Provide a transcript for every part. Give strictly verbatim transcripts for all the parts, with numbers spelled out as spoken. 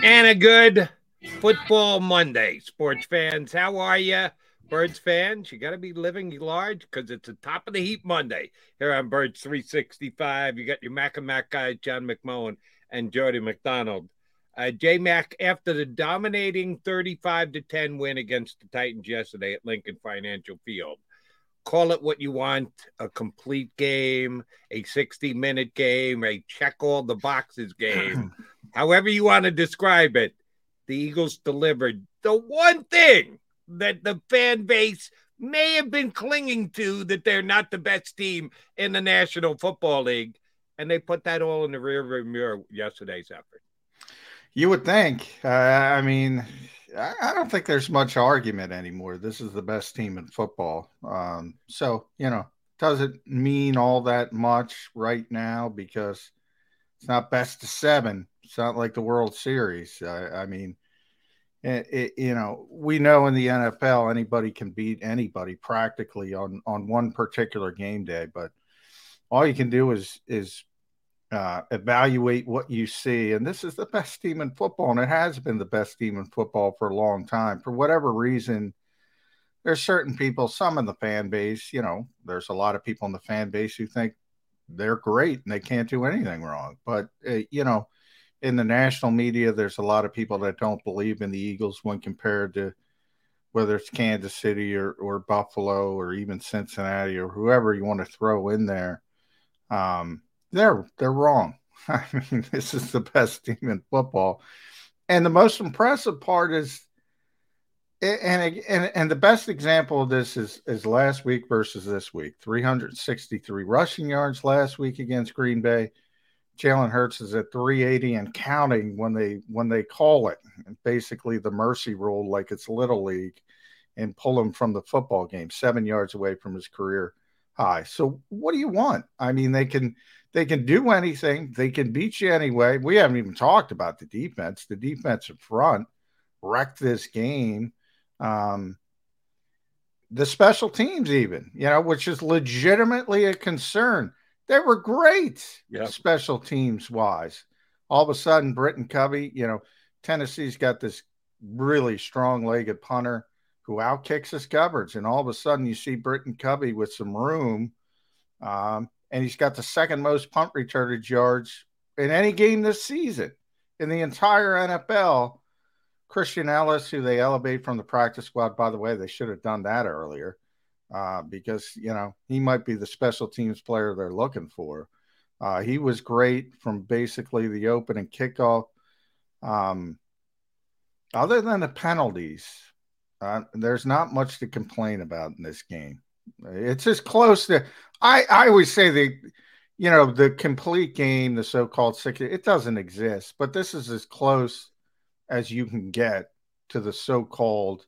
And a good football Monday, sports fans. How are you, Birds fans? You got to be living large because it's a top of the heap Monday here on Birds three sixty-five. You got your Mac and Mac guys, John McMullen and Jody McDonald. Uh, J Mac, after the dominating thirty-five to ten win against the Titans yesterday at Lincoln Financial Field, call it what you want, a complete game, a sixty-minute game, a check-all-the-boxes game. However you want to describe it, the Eagles delivered the one thing that the fan base may have been clinging to, that they're not the best team in the National Football League, and they put that all in the rearview mirror yesterday's effort. You would think. Uh, I mean... I don't think there's much argument anymore. This is the best team in football. Um, so, you know, doesn't mean all that much right now because it's not best of seven. It's not like the World Series. I, I mean, it, it, you know, we know in the N F L anybody can beat anybody practically on, on one particular game day. But all you can do is is Uh, evaluate what you see, and this is the best team in football, and it has been the best team in football for a long time. For whatever reason, there's certain people, some in the fan base, you know, there's a lot of people in the fan base who think they're great and they can't do anything wrong. But, uh, you know, in the national media, there's a lot of people that don't believe in the Eagles when compared to whether it's Kansas City or, or Buffalo or even Cincinnati or whoever you want to throw in there. Um, They're they're wrong. I mean, this is the best team in football, and the most impressive part is, and and and the best example of this is is last week versus this week. three sixty-three rushing yards last week against Green Bay. Jalen Hurts is at three eighty and counting when they when they call it, and basically the mercy rule, like it's Little League, and pull him from the football game, seven yards away from his career high. So what do you want? I mean, they can they can do anything. They can beat you anyway. We haven't even talked about the defense. The defensive front wrecked this game. Um, the special teams even, you know, which is legitimately a concern. They were great yep. special teams wise. All of a sudden, Britain Covey, you know, Tennessee's got this really strong-legged punter who outkicks his coverage, and all of a sudden you see Britain Covey with some room, um, and he's got the second most punt return yards in any game this season in the entire N F L. Christian Ellis, who they elevate from the practice squad, by the way, they should have done that earlier uh, because, you know, he might be the special teams player they're looking for. Uh, he was great from basically the opening kickoff. Um, other than the penalties, uh, there's not much to complain about in this game. It's as close to I, – I always say the, you know, the complete game, the so-called six, it doesn't exist. But this is as close as you can get to the so-called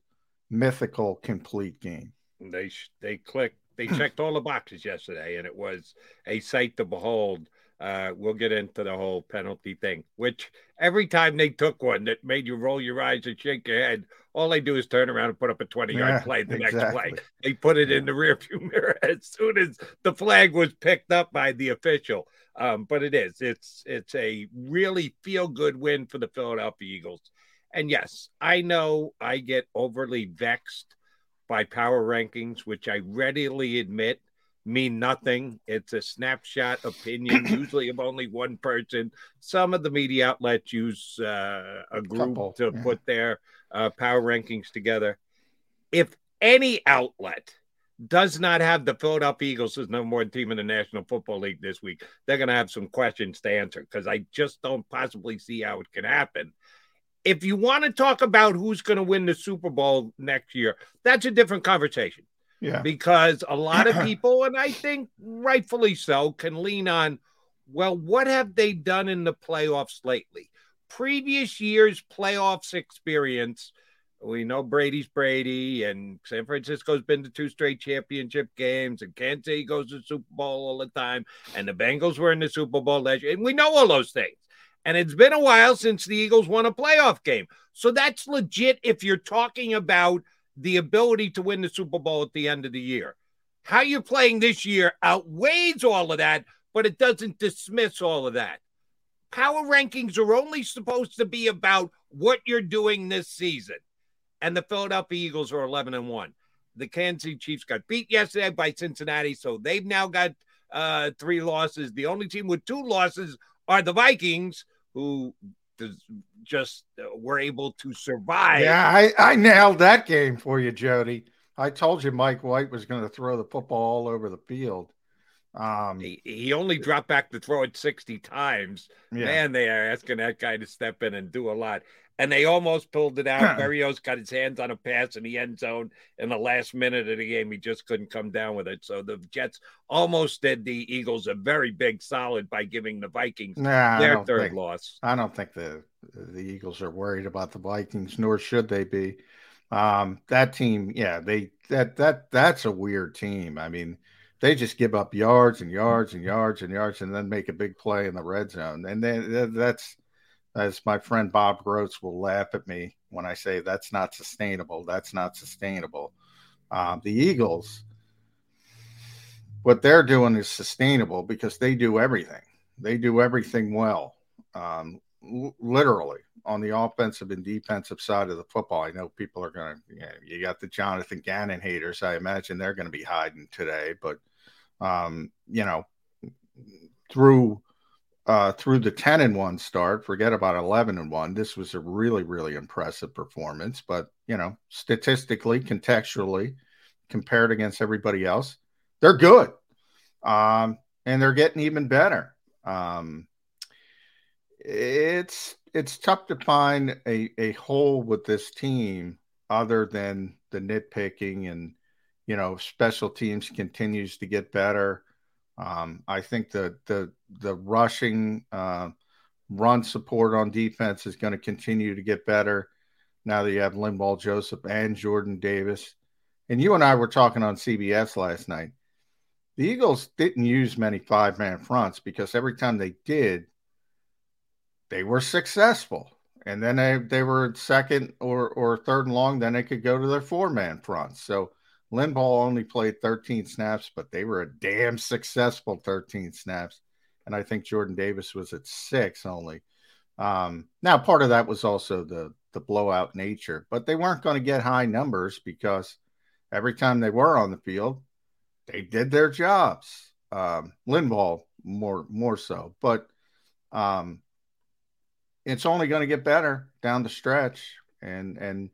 mythical complete game. They they clicked. They checked all the boxes yesterday, and it was a sight to behold. Uh, we'll get into the whole penalty thing, which every time they took one that made you roll your eyes and shake your head, all they do is turn around and put up a twenty-yard yeah, play the exactly. next play. They put it yeah. in the rearview mirror as soon as the flag was picked up by the official. Um, but it is. It's, it's a really feel-good win for the Philadelphia Eagles. And, yes, I know I get overly vexed by power rankings, which I readily admit mean nothing. It's a snapshot opinion, usually of only one person. Some of the media outlets use uh, a group Couple, to yeah. put their uh, power rankings together. If any outlet does not have the Philadelphia Eagles as number one team in the National Football League this week, they're going to have some questions to answer, because I just don't possibly see how it can happen. If you want to talk about who's going to win the Super Bowl next year, that's a different conversation. Yeah. Because a lot of people, and I think rightfully so, can lean on, well, what have they done in the playoffs lately? Previous years' playoffs experience, we know Brady's Brady, and San Francisco's been to two straight championship games, and Kansas City goes to the Super Bowl all the time, and the Bengals were in the Super Bowl last year, and we know all those things. And it's been a while since the Eagles won a playoff game. So that's legit if you're talking about the ability to win the Super Bowl at the end of the year. How you're playing this year outweighs all of that, but it doesn't dismiss all of that. Power rankings are only supposed to be about what you're doing this season. And the Philadelphia Eagles are eleven and one. The Kansas City Chiefs got beat yesterday by Cincinnati, so they've now got uh, three losses. The only team with two losses are the Vikings, who just were able to survive. Yeah, I, I nailed that game for you, Jody. I told you Mike White was going to throw the football all over the field. Um, he, he only dropped back to throw it sixty times. Yeah. Man, they are asking that guy to step in and do a lot. And they almost pulled it out. Berrios got his hands on a pass in the end zone in the last minute of the game. He just couldn't come down with it. So the Jets almost did the Eagles a very big solid by giving the Vikings nah, their third think, loss. I don't think the the Eagles are worried about the Vikings, nor should they be. Um, that team, yeah, they that that that's a weird team. I mean, they just give up yards and yards and yards and yards, and then make a big play in the red zone, and then that's. As my friend Bob Groats will laugh at me when I say that's not sustainable. That's not sustainable. Uh, the Eagles, what they're doing is sustainable because they do everything. They do everything well, um, l- literally, on the offensive and defensive side of the football. I know people are going to, you know, you got the Jonathan Gannon haters. I imagine they're going to be hiding today. But, um, you know, through – Uh, through the ten and one start, forget about eleven and one. This was a really, really impressive performance. But, you know, statistically, contextually, compared against everybody else, they're good. Um, and they're getting even better. Um, it's it's tough to find a, a hole with this team other than the nitpicking and, you know, special teams continues to get better. Um, I think the the the rushing uh, run support on defense is going to continue to get better now that you have Linval Joseph and Jordan Davis. And you and I were talking on C B S last night. The Eagles didn't use many five-man fronts because every time they did, they were successful. And then they, they were second or, or third and long, then they could go to their four-man fronts. So Linval only played thirteen snaps, but they were a damn successful thirteen snaps. And I think Jordan Davis was at six only. Um, now, part of that was also the, the blowout nature, but they weren't going to get high numbers because every time they were on the field, they did their jobs. Um, Linval more, more so, but um, it's only going to get better down the stretch. And, and,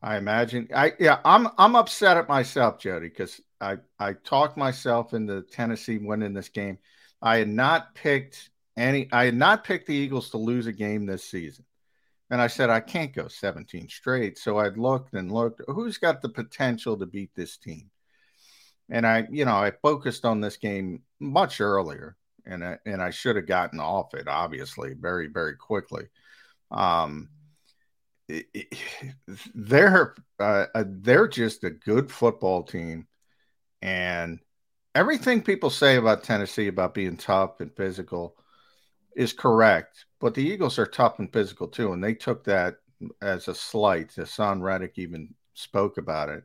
I imagine I yeah, I'm I'm upset at myself, Jody, because I, I talked myself into Tennessee winning this game. I had not picked any. I had not picked the Eagles to lose a game this season. And I said, I can't go seventeen straight. So I'd looked and looked, who's got the potential to beat this team? And I, you know, I focused on this game much earlier, and I, and I should have gotten off it, obviously, very, very quickly. Um, it, it, they're, uh, they're just a good football team. And everything people say about Tennessee, about being tough and physical, is correct, but the Eagles are tough and physical too, and they took that as a slight. Haason Reddick even spoke about it.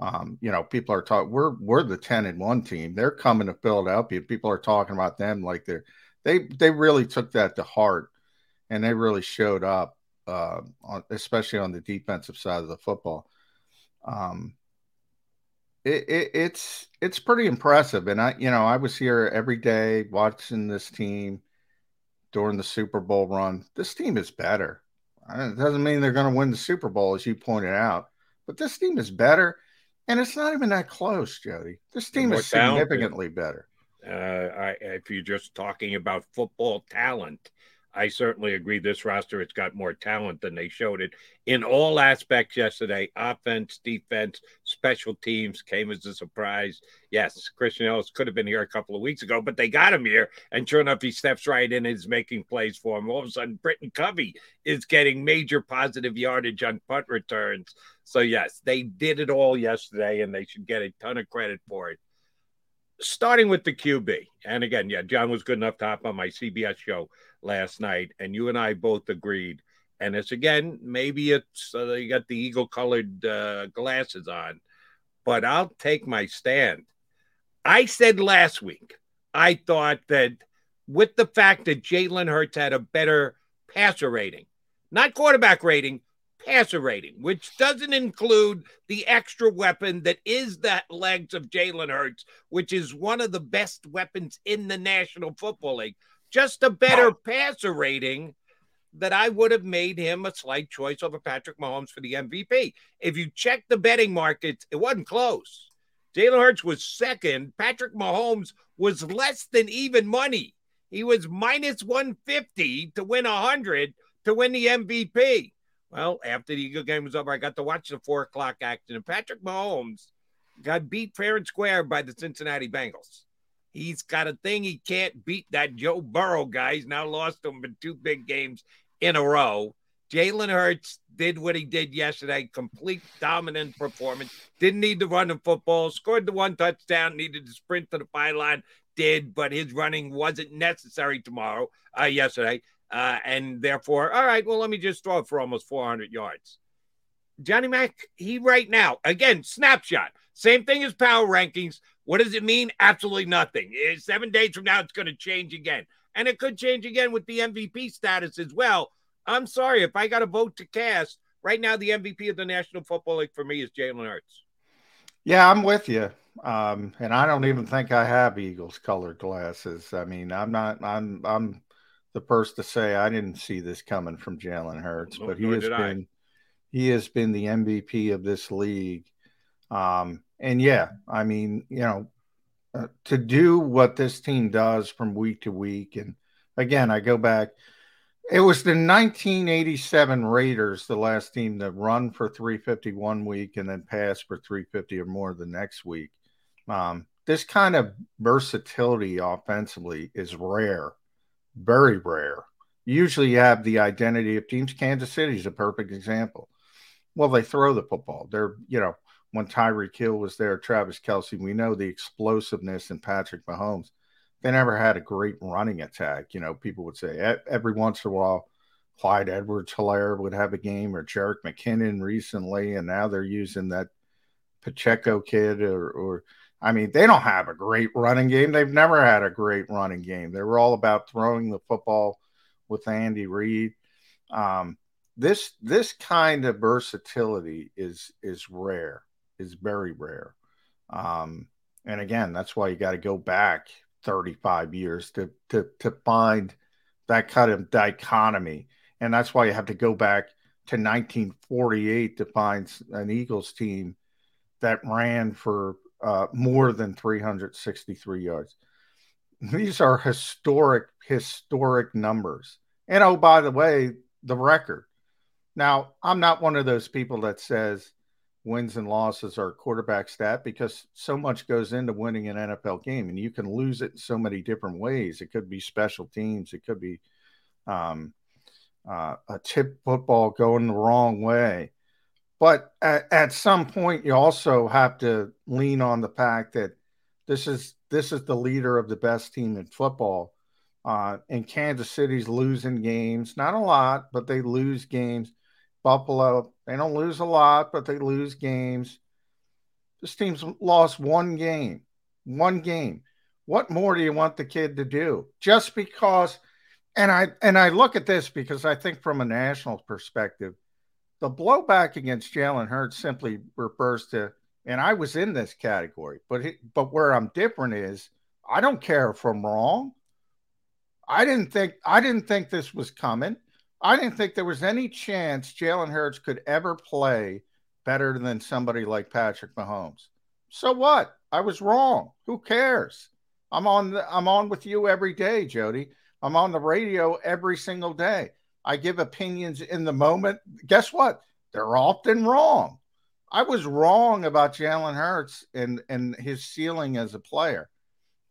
Um, you know, people are talking. We're we're the ten and one team. They're coming to Philadelphia. People are talking about them like they're they they really took that to heart, and they really showed up, uh, on, especially on the defensive side of the football. Um, it, it it's it's pretty impressive, and I you know I was here every day watching this team during the Super Bowl run. This team is better. It doesn't mean they're going to win the Super Bowl, as you pointed out, but this team is better, and it's not even that close, Jody. This team is significantly better. Uh, I, if you're just talking about football talent, I certainly agree this roster, it's got more talent than they showed it in all aspects yesterday. Offense, defense, special teams came as a surprise. Yes, Christian Ellis could have been here a couple of weeks ago, but they got him here. And sure enough, he steps right in and is making plays for him. All of a sudden, Britain Covey is getting major positive yardage on punt returns. So, yes, they did it all yesterday, and they should get a ton of credit for it. Starting with the Q B. And again, yeah, John was good enough to hop on my C B S show last night, and you and I both agreed. And it's, again, maybe it's uh, you got the eagle-colored uh, glasses on, but I'll take my stand. I said last week, I thought that with the fact that Jalen Hurts had a better passer rating, not quarterback rating, passer rating, which doesn't include the extra weapon that is that legs of Jalen Hurts, which is one of the best weapons in the National Football League. Just a better passer rating, that I would have made him a slight choice over Patrick Mahomes for the M V P. If you check the betting markets, it wasn't close. Jalen Hurts was second. Patrick Mahomes was less than even money. He was minus one fifty to win one hundred to win the M V P. Well, after the Eagle game was over, I got to watch the four o'clock action, and Patrick Mahomes got beat fair and square by the Cincinnati Bengals. He's got a thing. He can't beat that Joe Burrow guy. He's now lost him in two big games in a row. Jalen Hurts did what he did yesterday. Complete dominant performance. Didn't need to run the football. Scored the one touchdown. Needed to sprint to the pylon. Did, but his running wasn't necessary tomorrow, uh, yesterday. Uh, and therefore, all right, well, let me just throw it for almost four hundred yards. Johnny Mac, he right now, again, snapshot. Same thing as power rankings. What does it mean? Absolutely nothing. Seven days from now, it's going to change again. And it could change again with the M V P status as well. I'm sorry, if I got a vote to cast, right now the M V P of the National Football League for me is Jalen Hurts. Yeah, I'm with you. Um, and I don't even think I have Eagles colored glasses. I mean, I'm not, I'm, I'm the first to say I didn't see this coming from Jalen Hurts, but he has been, he has been the M V P of this league. Um, And, yeah, I mean, you know, uh, to do what this team does from week to week, and, again, I go back. It was the nineteen eighty-seven Raiders, the last team that run for three fifty one week and then pass for three fifty or more the next week. Um, this kind of versatility offensively is rare, very rare. Usually you have the identity of teams. Kansas City is a perfect example. Well, they throw the football. They're, you know, when Tyreek Hill was there, Travis Kelce, we know the explosiveness in Patrick Mahomes. They never had a great running attack. You know, people would say every once in a while, Clyde Edwards-Helaire would have a game, or Jerick McKinnon recently, and now they're using that Pacheco kid. Or, or, I mean, they don't have a great running game. They've never had a great running game. They were all about throwing the football with Andy Reid. Um, this this kind of versatility is is rare. Is very rare. Um, and again, that's why you got to go back thirty-five years to, to, to find that kind of dichotomy. And that's why you have to go back to nineteen forty-eight to find an Eagles team that ran for uh, more than three sixty-three yards. these are historic, historic numbers. And, oh, by the way, the record. Now, I'm not one of those people that says wins and losses are quarterback stat, because so much goes into winning an N F L game, and you can lose it in so many different ways. It could be special teams. It could be um, uh, a tip football going the wrong way. But at, at some point, you also have to lean on the fact that this is this is the leader of the best team in football. Uh, and Kansas City's losing games. Not a lot, but they lose games. Buffalo, they don't lose a lot, but they lose games. This team's lost one game. One game. What more do you want the kid to do? Just because, and I and I look at this because I think from a national perspective, the blowback against Jalen Hurts simply refers to, and I was in this category, but he, but where I'm different is I don't care if I'm wrong. I didn't think I didn't think this was coming. I didn't think there was any chance Jalen Hurts could ever play better than somebody like Patrick Mahomes. So what? I was wrong. Who cares? I'm on the, I'm on with you every day, Jody. I'm on the radio every single day. I give opinions in the moment. Guess what? They're often wrong. I was wrong about Jalen Hurts and, and his ceiling as a player.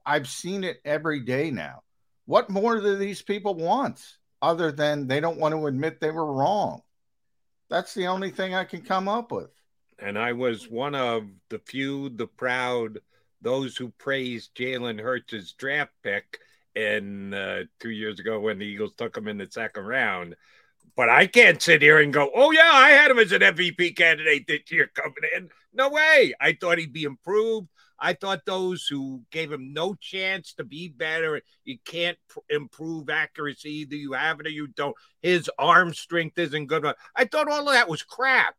I've seen it every day now. What more do these people want? Other than they don't want to admit they were wrong. That's the only thing I can come up with. And I was one of the few, the proud, those who praised Jalen Hurts' draft pick in uh, two years ago when the Eagles took him in the second round. But I can't sit here and go, oh, yeah, I had him as an M V P candidate this year coming in. No way. I thought he'd be improved. I thought those who gave him no chance to be better, you can't pr- improve accuracy. Either you have it or you don't. His arm strength isn't good. I thought all of that was crap.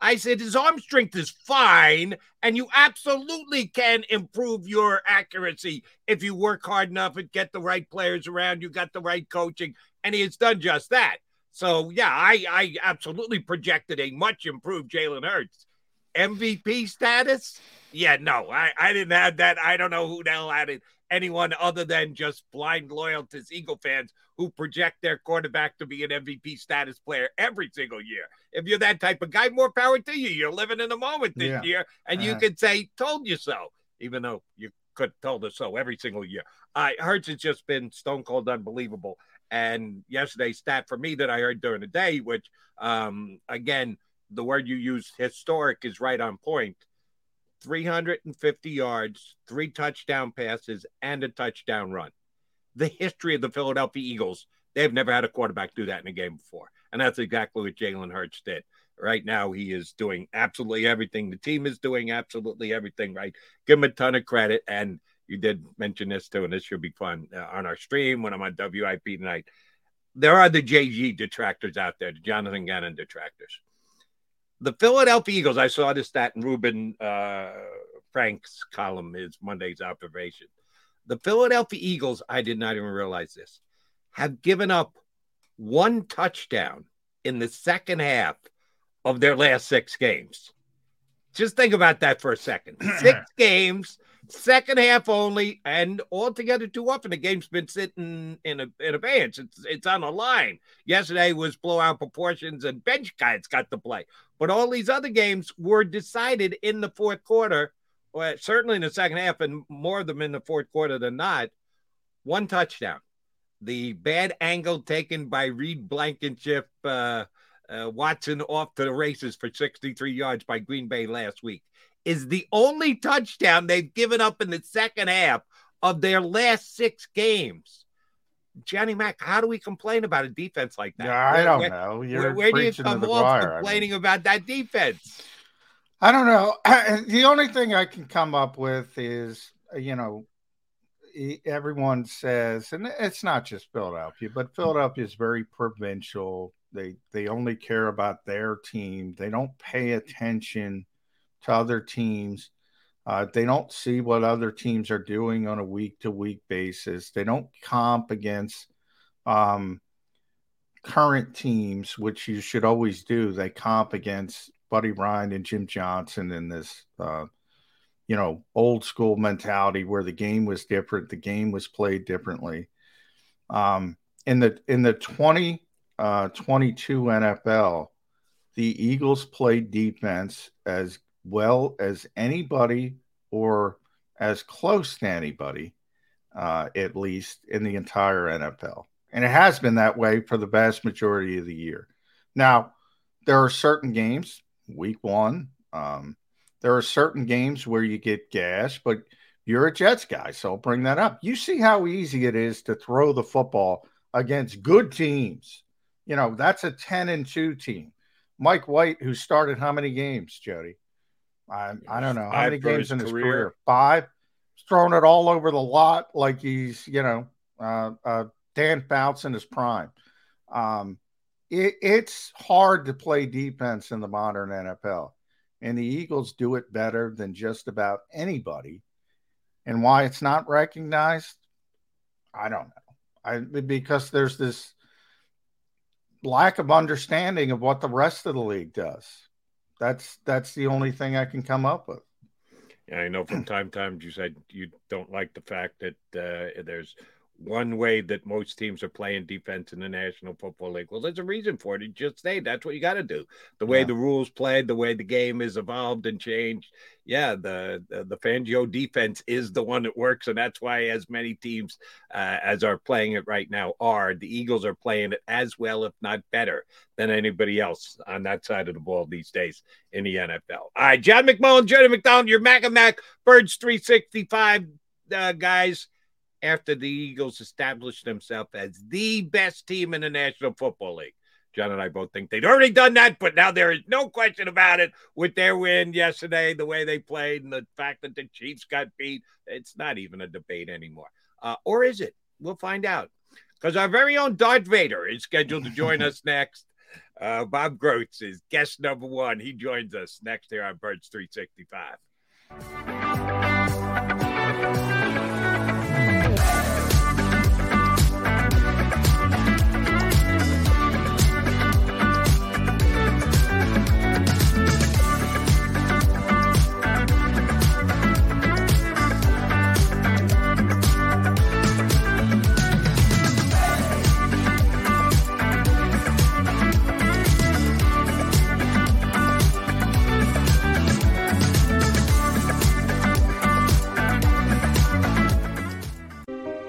I said his arm strength is fine, and you absolutely can improve your accuracy if you work hard enough and get the right players around you, got the right coaching, and he has done just that. So, yeah, I, I absolutely projected a much improved Jalen Hurts. M V P status? Yeah, no, I, I didn't have that. I don't know who the hell had it. Anyone other than just blind loyalties, Eagle fans who project their quarterback to be an M V P status player every single year. If you're that type of guy, more power to you. You're living in the moment this yeah. year, and uh-huh. you can say, told you so, even though you could have told us so every single year. Uh, Hurts has just been stone cold unbelievable. And yesterday's stat for me that I heard during the day, which, um, again, the word you used, historic, is right on point. three hundred fifty yards, three touchdown passes, and a touchdown run. The history of the Philadelphia Eagles, they've never had a quarterback do that in a game before. And that's exactly what Jalen Hurts did. Right now, he is doing absolutely everything. The team is doing absolutely everything right. Give him a ton of credit. And you did mention this, too, and this should be fun uh, on our stream when I'm on W I P tonight. There are the J G detractors out there, the Jonathan Gannon detractors. The Philadelphia Eagles, I saw this stat in Ruben uh, Frank's column, his Monday's observation. The Philadelphia Eagles, I did not even realize this, have given up one touchdown in the second half of their last six games. Just think about that for a second. Six games, second half only, and altogether too often the game's been sitting in a in abeyance. It's it's on the line. Yesterday was blowout proportions and bench guys got to play. But all these other games were decided in the fourth quarter, or certainly in the second half, and more of them in the fourth quarter than not. One touchdown. The bad angle taken by Reed Blankenship, uh, uh, Watson off to the races for sixty-three yards by Green Bay last week, is the only touchdown they've given up in the second half of their last six games. Johnny Mac, how do we complain about a defense like that? Yeah, I where, don't where, know. You're where, where do you come off wire, complaining I mean. about that defense? I don't know. I, the only thing I can come up with is, you know, everyone says, and it's not just Philadelphia, but Philadelphia is very provincial. They they only care about their team. They don't pay attention to other teams. Uh, they don't see what other teams are doing on a week-to-week basis. They don't comp against um, current teams, which you should always do. They comp against Buddy Ryan and Jim Johnson in this uh, you know, old school mentality where the game was different. The game was played differently. Um, in the, in the twenty twenty-two N F L, the Eagles played defense as well as anybody, or as close to anybody, uh, at least in the entire N F L. And it has been that way for the vast majority of the year. Now, there are certain games, week one, um, there are certain games where you get gashed, but you're a Jets guy, so I'll bring that up. You see how easy it is to throw the football against good teams. You know, that's a ten and two team. Mike White, who started how many games, Jody? I, I don't know. How many games in his career? career? Five. He's thrown it all over the lot like he's, you know, uh, uh, Dan Fouts in his prime. Um, it, it's hard to play defense in the modern N F L, and the Eagles do it better than just about anybody. And why it's not recognized, I don't know. I, because there's this lack of understanding of what the rest of the league does. That's that's the only thing I can come up with. Yeah, I know from time to time you said you don't like the fact that uh, there's one way that most teams are playing defense in the National Football League. Well, there's a reason for it. You just say that's what you got to do. The way yeah. the rules played, the way the game is evolved and changed. Yeah, the, the the Fangio defense is the one that works, and that's why as many teams uh, as are playing it right now are. The Eagles are playing it as well, if not better, than anybody else on that side of the ball these days in the N F L. All right, John McMullen, Jody McDonald, your Mac and Mac, Birds three sixty-five uh, guys. After the Eagles established themselves as the best team in the National Football League. John and I both think they'd already done that, but now there is no question about it with their win yesterday, the way they played, and the fact that the Chiefs got beat. It's not even a debate anymore. Uh, or is it? We'll find out. Because our very own Darth Vader is scheduled to join us next. Uh, Bob Groats is guest number one. He joins us next here on Birds three sixty-five.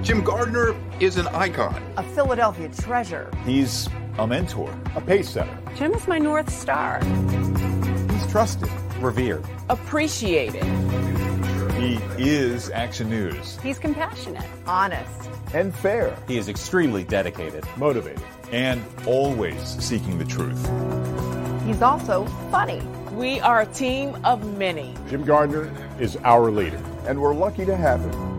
Jim Gardner is an icon. A Philadelphia treasure. He's a mentor, a pace setter. Jim is my North Star. He's trusted, revered, appreciated. He is Action News. He's compassionate, honest, and fair. He is extremely dedicated, motivated, and always seeking the truth. He's also funny. We are a team of many. Jim Gardner is our leader, and we're lucky to have him.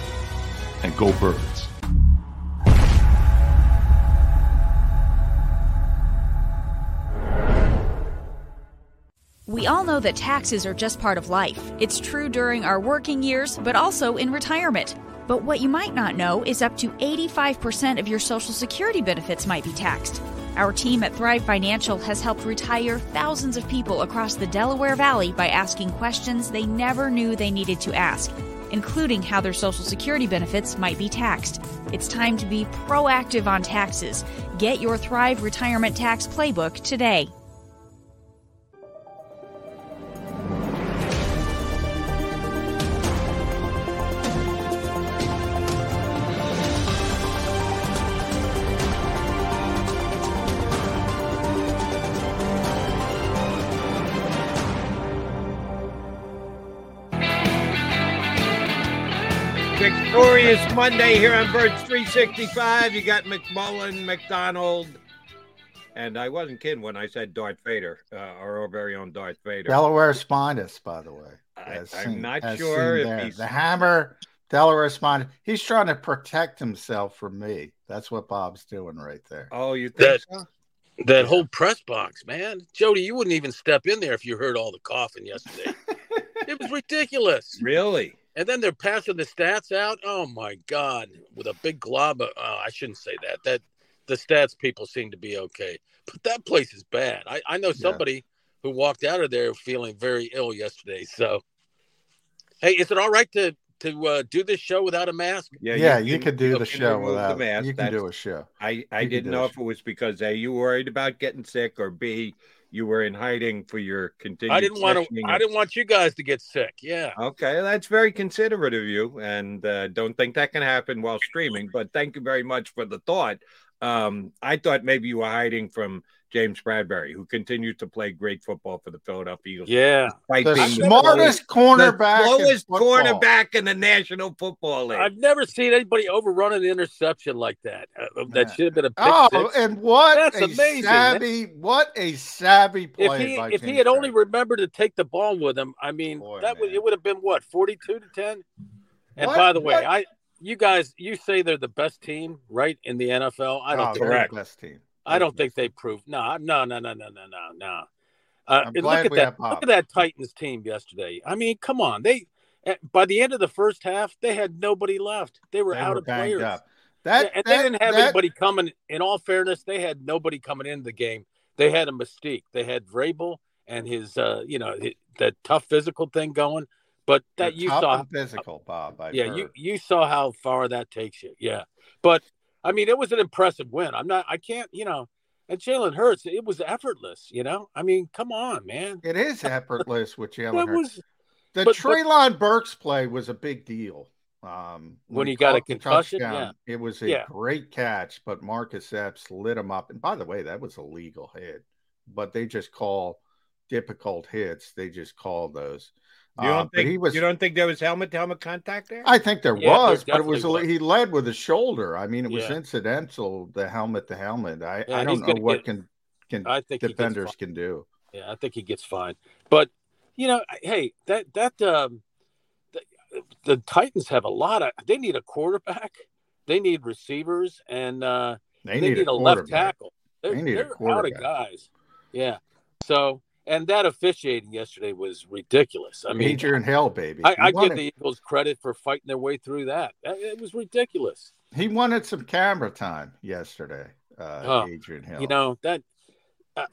And go Birds. We all know that taxes are just part of life. It's true during our working years, but also in retirement. But what you might not know is up to eighty-five percent of your Social Security benefits might be taxed. Our team at Thrive Financial has helped retire thousands of people across the Delaware Valley by asking questions they never knew they needed to ask, including how their Social Security benefits might be taxed. It's time to be proactive on taxes. Get your Thrive Retirement Tax Playbook today. Glorious Monday here on Birds three sixty-five. You got McMullen, McDonald, and I wasn't kidding when I said Darth Vader, uh, our very own Darth Vader. Delaware Spondus, by the way. I, seen, I'm not sure if there. He's... The hammer, Delaware Spondus. He's trying to protect himself from me. That's what Bob's doing right there. Oh, you think that, so? That whole press box, man. Jody, you wouldn't even step in there if you heard all the coughing yesterday. It was ridiculous. Really? And then they're passing the stats out. Oh, my God. With a big glob of, oh, I shouldn't say that. That the stats people seem to be okay. But that place is bad. I, I know somebody yeah. who walked out of there feeling very ill yesterday. So, hey, is it all right to, to uh, do this show without a mask? Yeah, yeah you, you can, can do the show without a mask. You can That's, do a show. I, I didn't know if it was because, A, you worried about getting sick, or B, you were in hiding for your continued. I didn't want to. I didn't want you guys to get sick. Yeah. Okay, that's very considerate of you, and uh, don't think that can happen while streaming. But thank you very much for the thought. Um, I thought maybe you were hiding from James Bradberry, who continued to play great football for the Philadelphia Eagles. Yeah, the smartest cornerback, slowest cornerback in the National Football League. I've never seen anybody overrun an interception like that. Uh, that yeah. should have been a pick oh, six. and what That's a amazing, savvy, man. What a savvy play! If he, by if James he had Bradberry. only remembered to take the ball with him, I mean, Boy, that man. would it would have been what forty-two to ten. And what, by the way, what? I you guys, you say they're the best team, right, in the N F L? I don't oh, think they're the best team. I don't think they proved. No, no, no, no, no, no, no, no. Uh, look at that. Look at that Titans team yesterday. I mean, come on. They by the end of the first half, they had nobody left. They were they out were of players. Up. That, yeah, and that, they didn't have that, anybody coming. In all fairness, they had nobody coming into the game. They had a mystique. They had Vrabel and his, uh, you know, his, that tough physical thing going. But that you saw physical, Bob. I've yeah, heard. you you saw how far that takes you. Yeah, but. I mean, it was an impressive win. I'm not, I can't, you know, and Jalen Hurts, it was effortless, you know? I mean, come on, man. It is effortless with Jalen Hurts. The but, Treylon but, Burks play was a big deal. Um, when, when he got a concussion, yeah. It was a yeah. great catch, but Marcus Epps lit him up. And by the way, that was a legal hit, but they just call difficult hits. They just call those. You don't, uh, think, he was, you don't think there was helmet-to-helmet contact there? I think there yeah, was, there but it was, was he led with his shoulder. I mean, it was yeah. incidental, the helmet-to-helmet. I, yeah, I don't know what get, can, can I think defenders can do. Yeah, I think he gets fined. But, you know, hey, that that um, the, the Titans have a lot of – they need a quarterback. They need receivers, and uh, they, they need, need a, a left tackle. They're, they need they're a quarterback. Out of guys. Yeah, so – and that officiating yesterday was ridiculous. I mean, Major in hell, baby. I, I give the Eagles credit for fighting their way through that. It was ridiculous. He wanted some camera time yesterday, uh, oh, Adrian Hill. You know that uh,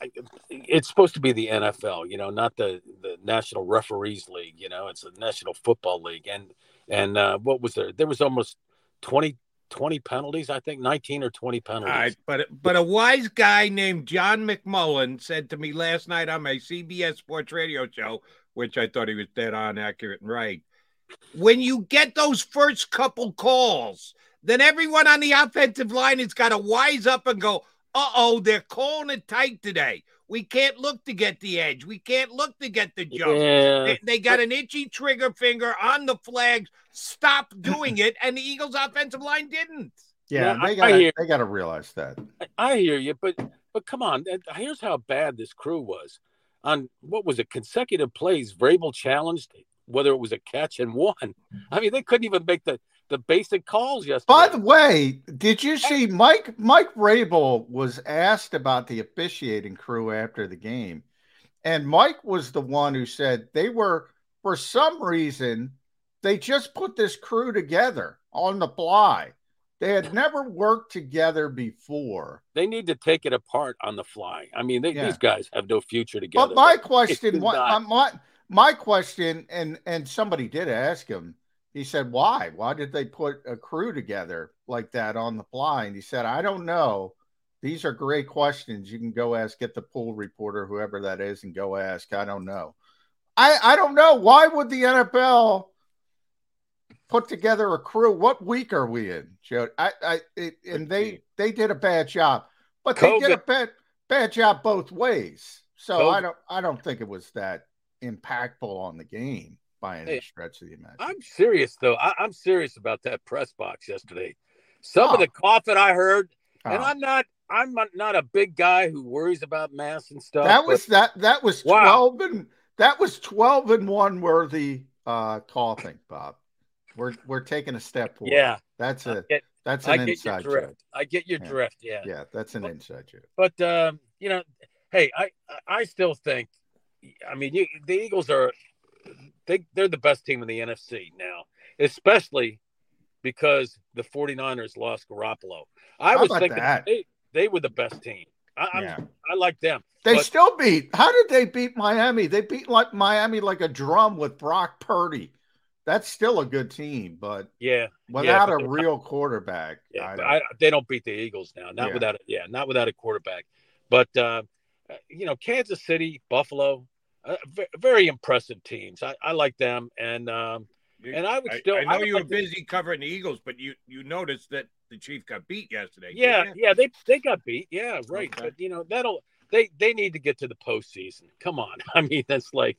it's supposed to be the N F L, you know, not the, the National Referees League. You know, it's the National Football League. And and uh, what was there? There was almost twenty. twenty penalties, I think, nineteen or twenty penalties. All right, but but a wise guy named John McMullen said to me last night on my C B S Sports Radio show, which I thought he was dead on, accurate and right, when you get those first couple calls, then everyone on the offensive line has got to wise up and go, uh-oh, they're calling it tight today. We can't look to get the edge. We can't look to get the jump. Yeah. They, they got an itchy trigger finger on the flags. Stop doing it, and the Eagles' offensive line didn't. Yeah, now, they got. They got to realize that. I, I hear you, but but come on. Here's how bad this crew was. On what was it? Consecutive plays. Vrabel challenged whether it was a catch and won. I mean, they couldn't even make the. The basic calls yesterday. By the way, did you see Mike Mike Vrabel was asked about the officiating crew after the game, and Mike was the one who said they were, for some reason, they just put this crew together on the fly. They had never worked together before. They need to take it apart on the fly. I mean, they, yeah. these guys have no future together. But my question, my, my, my question, and and somebody did ask him, he said, why? Why did they put a crew together like that on the fly? And he said, I don't know. These are great questions. You can go ask, get the pool reporter, whoever that is, and go ask. I don't know. I, I don't know. Why would the N F L put together a crew? What week are we in, Joe? I, I, it, and they, they did a bad job. But they COVID. did a bad, bad job both ways. So COVID. I don't I don't think it was that impactful on the game. by any hey, stretch of the imagination. I'm serious, though. I, I'm serious about that press box yesterday. Some oh. of the coughing I heard, oh. and I'm not I'm not a big guy who worries about masks and stuff. That was that that was wow. twelve and that was twelve and one worthy uh, coughing, Bob. We're we're taking a step forward. Yeah, that's a get, that's an inside joke. I get your drift. Yeah, yeah, that's an but, inside joke. But um, you know, hey, I I still think, I mean, you, the Eagles are they they're the best team in the N F C now, especially because the 49ers lost Garoppolo. I How was thinking that? They, they were the best team. I I'm, yeah. I like them. They but, still beat. How did they beat Miami? They beat like Miami like a drum with Brock Purdy. That's still a good team, but yeah, without yeah, but a real quarterback, yeah, I don't. I, they don't beat the Eagles now. Not yeah. without, a, yeah, not without a quarterback. But uh, you know, Kansas City, Buffalo, uh, v- very impressive teams. I, I like them, and um, you, and I would still. I, I know I would you like were busy to, covering the Eagles, but you you noticed that the Chiefs got beat yesterday. Yeah, yeah, yeah they they got beat. Yeah, right. Okay. But you know that'll they they need to get to the postseason. Come on, I mean that's like.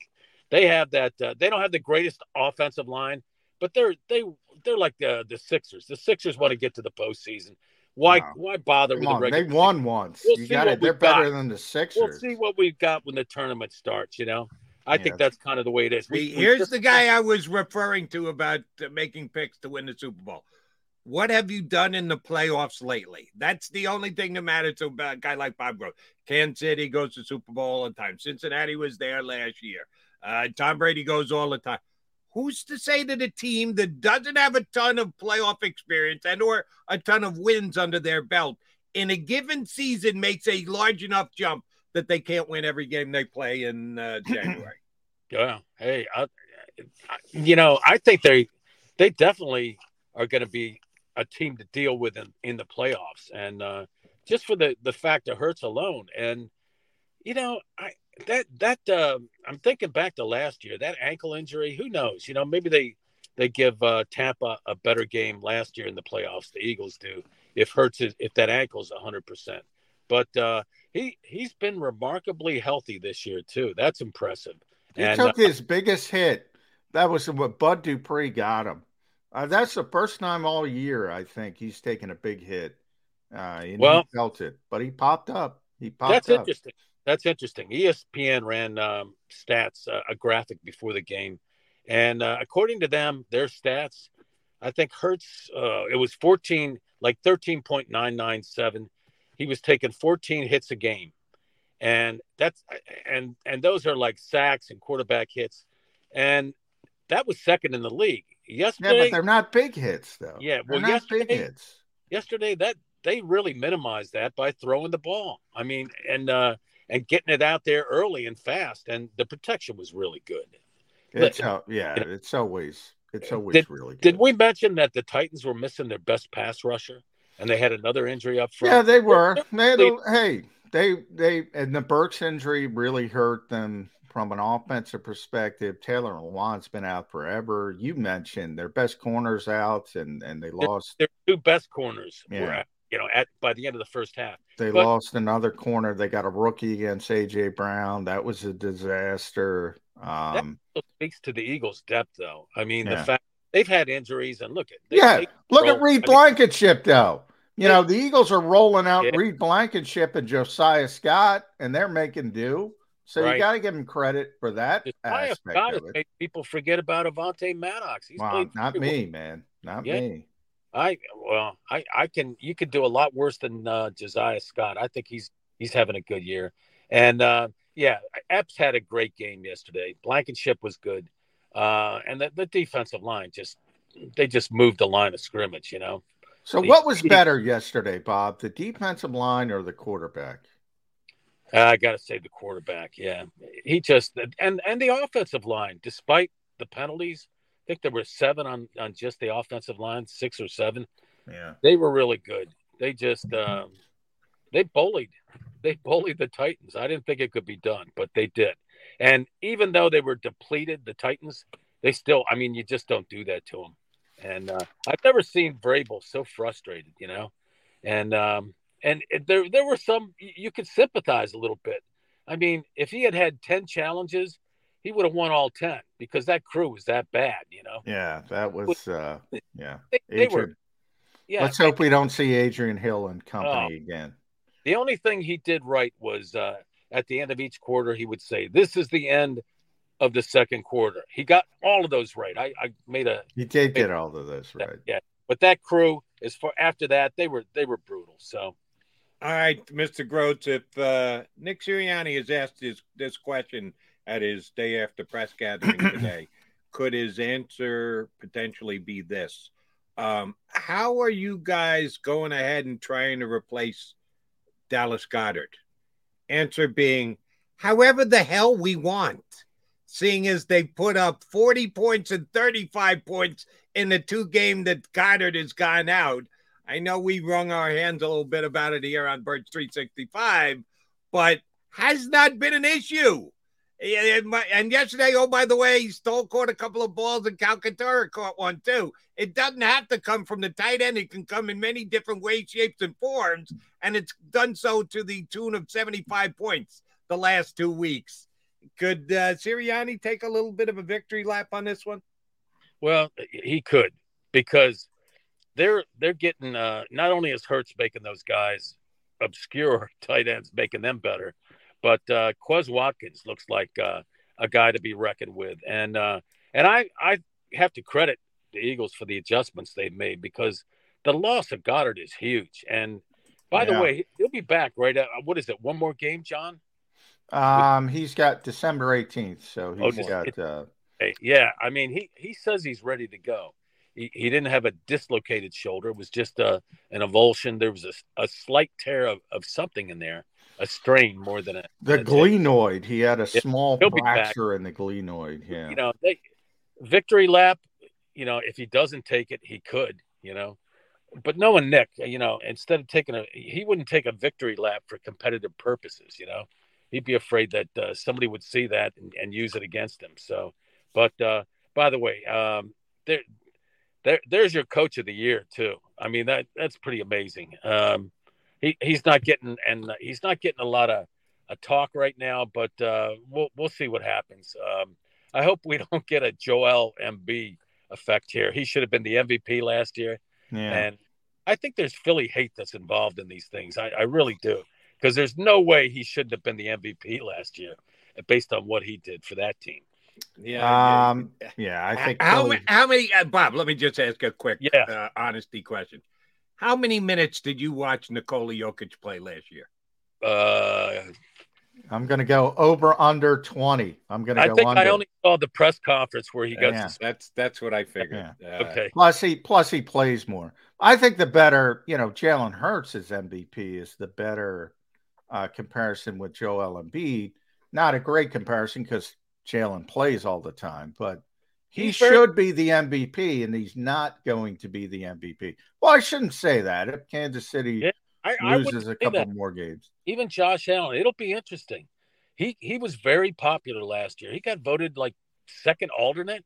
They have that. Uh, they don't have the greatest offensive line, but they're they they're like the the Sixers. The Sixers want to get to the postseason. Why wow. why bother Come with on, the regular? They won season? once. We'll you got it. They're better got. than the Sixers. We'll see what we've got when the tournament starts. You know, I yeah. think that's kind of the way it is. We, Here's just, the guy I was referring to about making picks to win the Super Bowl. What have you done in the playoffs lately? That's the only thing that matters to a guy like Bob Gross. Kansas City goes to Super Bowl all the time. Cincinnati was there last year. Uh, Tom Brady goes all the time. Who's to say that a team that doesn't have a ton of playoff experience and or a ton of wins under their belt in a given season makes a large enough jump that they can't win every game they play in uh, January? Yeah. Hey, I, I, you know, I think they they definitely are going to be a team to deal with in, in the playoffs. And uh, just for the, the fact that Hurts alone. And, you know, I – That that uh, I'm thinking back to last year. That ankle injury, who knows? You know, maybe they they give uh, Tampa a better game last year in the playoffs. The Eagles do if Hurts is, if that ankle's one hundred percent. But uh, he he's been remarkably healthy this year too. That's impressive. He and, took uh, his biggest hit. That was what Bud Dupree got him. Uh, that's the first time all year I think he's taken a big hit. Uh, and well, he felt it, but he popped up. He popped that's up. That's interesting. That's interesting. E S P N ran um, stats, uh, a graphic before the game. And uh, according to them, their stats, I think Hurts, uh, it was fourteen, like thirteen point nine nine seven. He was taking fourteen hits a game. And that's and and those are like sacks and quarterback hits. And that was second in the league. Yesterday, yeah, but they're not big hits, though. Yeah, they're well, not yesterday, big hits. Yesterday, that they really minimized that by throwing the ball. I mean, and uh, – and getting it out there early and fast, and the protection was really good. It's how, yeah, you know, it's always it's always did, really good. Did we mention that the Titans were missing their best pass rusher, and they had another injury up front? Yeah, they were. They had a, hey, they they and the Burks injury really hurt them from an offensive perspective. Taylor Lewan's been out forever. You mentioned their best corners out, and and they lost their two best corners. Yeah. Were out. You know, at by the end of the first half, they but, lost another corner. They got a rookie against A J. Brown. That was a disaster. Um, that speaks to the Eagles' depth, though. I mean, yeah. the fact they've had injuries, and look at they, yeah, they look roll. at Reed Blankenship, I mean, though. You yeah. know, the Eagles are rolling out yeah. Reed Blankenship and Josiah Scott, and they're making do. So right. you got to give them credit for that. Josiah aspect Scott of it. Made people forget about Avonte Maddox. He's wow, not me, well. man, not yeah. me. I well, I, I can you could do a lot worse than uh, Josiah Scott. I think he's he's having a good year, and uh, yeah, Epps had a great game yesterday. Blankenship was good, uh, and the, the defensive line just they just moved the line of scrimmage, you know. So the, what was better yesterday, Bob? The defensive line or the quarterback? I gotta say the quarterback. Yeah, he just and and the offensive line, despite the penalties. I think there were seven on, on just the offensive line, six or seven. Yeah, they were really good. They just um, they bullied, they bullied the Titans. I didn't think it could be done, but they did. And even though they were depleted, the Titans, they still. I mean, you just don't do that to them. And uh, I've never seen Vrabel so frustrated, you know. And um, and there there were some you could sympathize a little bit. I mean, if he had had ten challenges. he would have won all ten because that crew was that bad, you know? Yeah, that was, uh, yeah. They, they were, yeah. Let's hope we don't see Adrian Hill and company um, again. The only thing he did right was uh, at the end of each quarter, he would say, this is the end of the second quarter. He got all of those right. I, I made a. He did get all of those right. Yeah. But that crew, as far after that, they were they were brutal. So. All right, Mister Groats, if uh, Nick Sirianni has asked his, this question at his day after press gathering today, could his answer potentially be this? Um, how are you guys going ahead and trying to replace Dallas Goedert? Answer being, however the hell we want, seeing as they put up forty points and thirty-five points in the two game that Goedert has gone out. I know we wrung our hands a little bit about it here on Birds three sixty-five, but has not been an issue. And yesterday, oh, by the way, Stoll caught a couple of balls and Calcaterra caught one too. It doesn't have to come from the tight end. It can come in many different ways, shapes, and forms, and it's done so to the tune of seventy-five points the last two weeks. Could uh, Sirianni take a little bit of a victory lap on this one? Well, he could, because They're they're getting uh, not only is Hurts making those guys obscure tight ends, making them better, but uh, Quez Watkins looks like uh, a guy to be reckoned with, and uh, and I, I have to credit the Eagles for the adjustments they've made, because the loss of Goedert is huge. And by yeah. the way, he'll be back right at, what is it? One more game, John? Um, he's got December eighteenth, so he's oh, got uh... yeah. I mean, he he says he's ready to go. He, he didn't have a dislocated shoulder. It was just a, an avulsion. There was a, a slight tear of, of something in there, a strain more than a – The a, glenoid. He had a yeah, small fracture in the glenoid. Yeah. You know, they, victory lap, you know, if he doesn't take it, he could, you know. But knowing Nick, you know, instead of taking a – he wouldn't take a victory lap for competitive purposes, you know. He'd be afraid that uh, somebody would see that and, and use it against him. So, but uh, by the way, um, there – There, there's your coach of the year too. I mean, that that's pretty amazing. Um, he he's not getting and he's not getting a lot of a talk right now, but uh, we'll we'll see what happens. Um, I hope we don't get a Joel Embiid effect here. He should have been the M V P last year, yeah. And I think there's Philly hate that's involved in these things. I, I really do, because there's no way he shouldn't have been the M V P last year, based on what he did for that team. Yeah, um, yeah, yeah. I think how Philly... how many uh, Bob? Let me just ask a quick, yeah. uh, honesty question. How many minutes did you watch Nikola Jokic play last year? Uh, I'm going to go over under twenty. I'm going to. I go think under. I only saw the press conference where he got. Yeah. To... That's that's what I figured. Yeah. Uh, okay. Plus he plus he plays more. I think the better, you know, Jalen Hurts' M V P is the better uh, comparison with Joel Embiid. Not a great comparison, because Jalen plays all the time, but he, he should be the M V P, and he's not going to be the M V P. Well, I shouldn't say that. If Kansas City yeah, I, loses I a couple that. more games. Even Josh Allen, it'll be interesting. He he was very popular last year. He got voted like second alternate.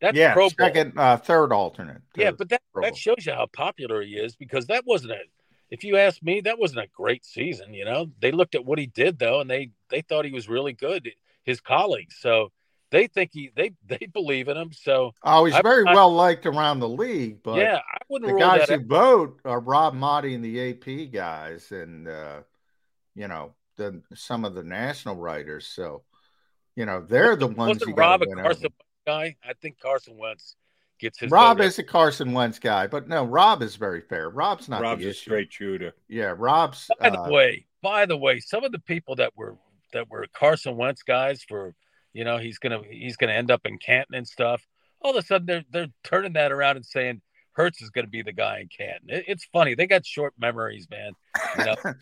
That's yeah, Pro Bowl. second, uh, third alternate. Yeah, but that, that shows you how popular he is, because that wasn't a – if you ask me, that wasn't a great season, you know. They looked at what he did, though, and they, they thought he was really good. His colleagues, so they think he they they believe in him. So oh, he's I, very I, well liked around the league, but yeah, I wouldn't. The guys who out. vote are Rob Motti and the A P guys, and uh, you know the some of the national writers. So you know they're the ones. Wasn't Rob a Carson Wentz guy? I think Carson Wentz gets his. Rob is out. a Carson Wentz guy, but no, Rob is very fair. Rob's not. Rob's the a issue. straight shooter. Yeah, Rob's. By uh, the way, by the way, some of the people that were. that were Carson Wentz guys for, you know, he's going to, he's going to end up in Canton and stuff. All of a sudden they're, they're turning that around and saying Hurts is going to be the guy in Canton. It, it's funny. They got short memories, man. You know? And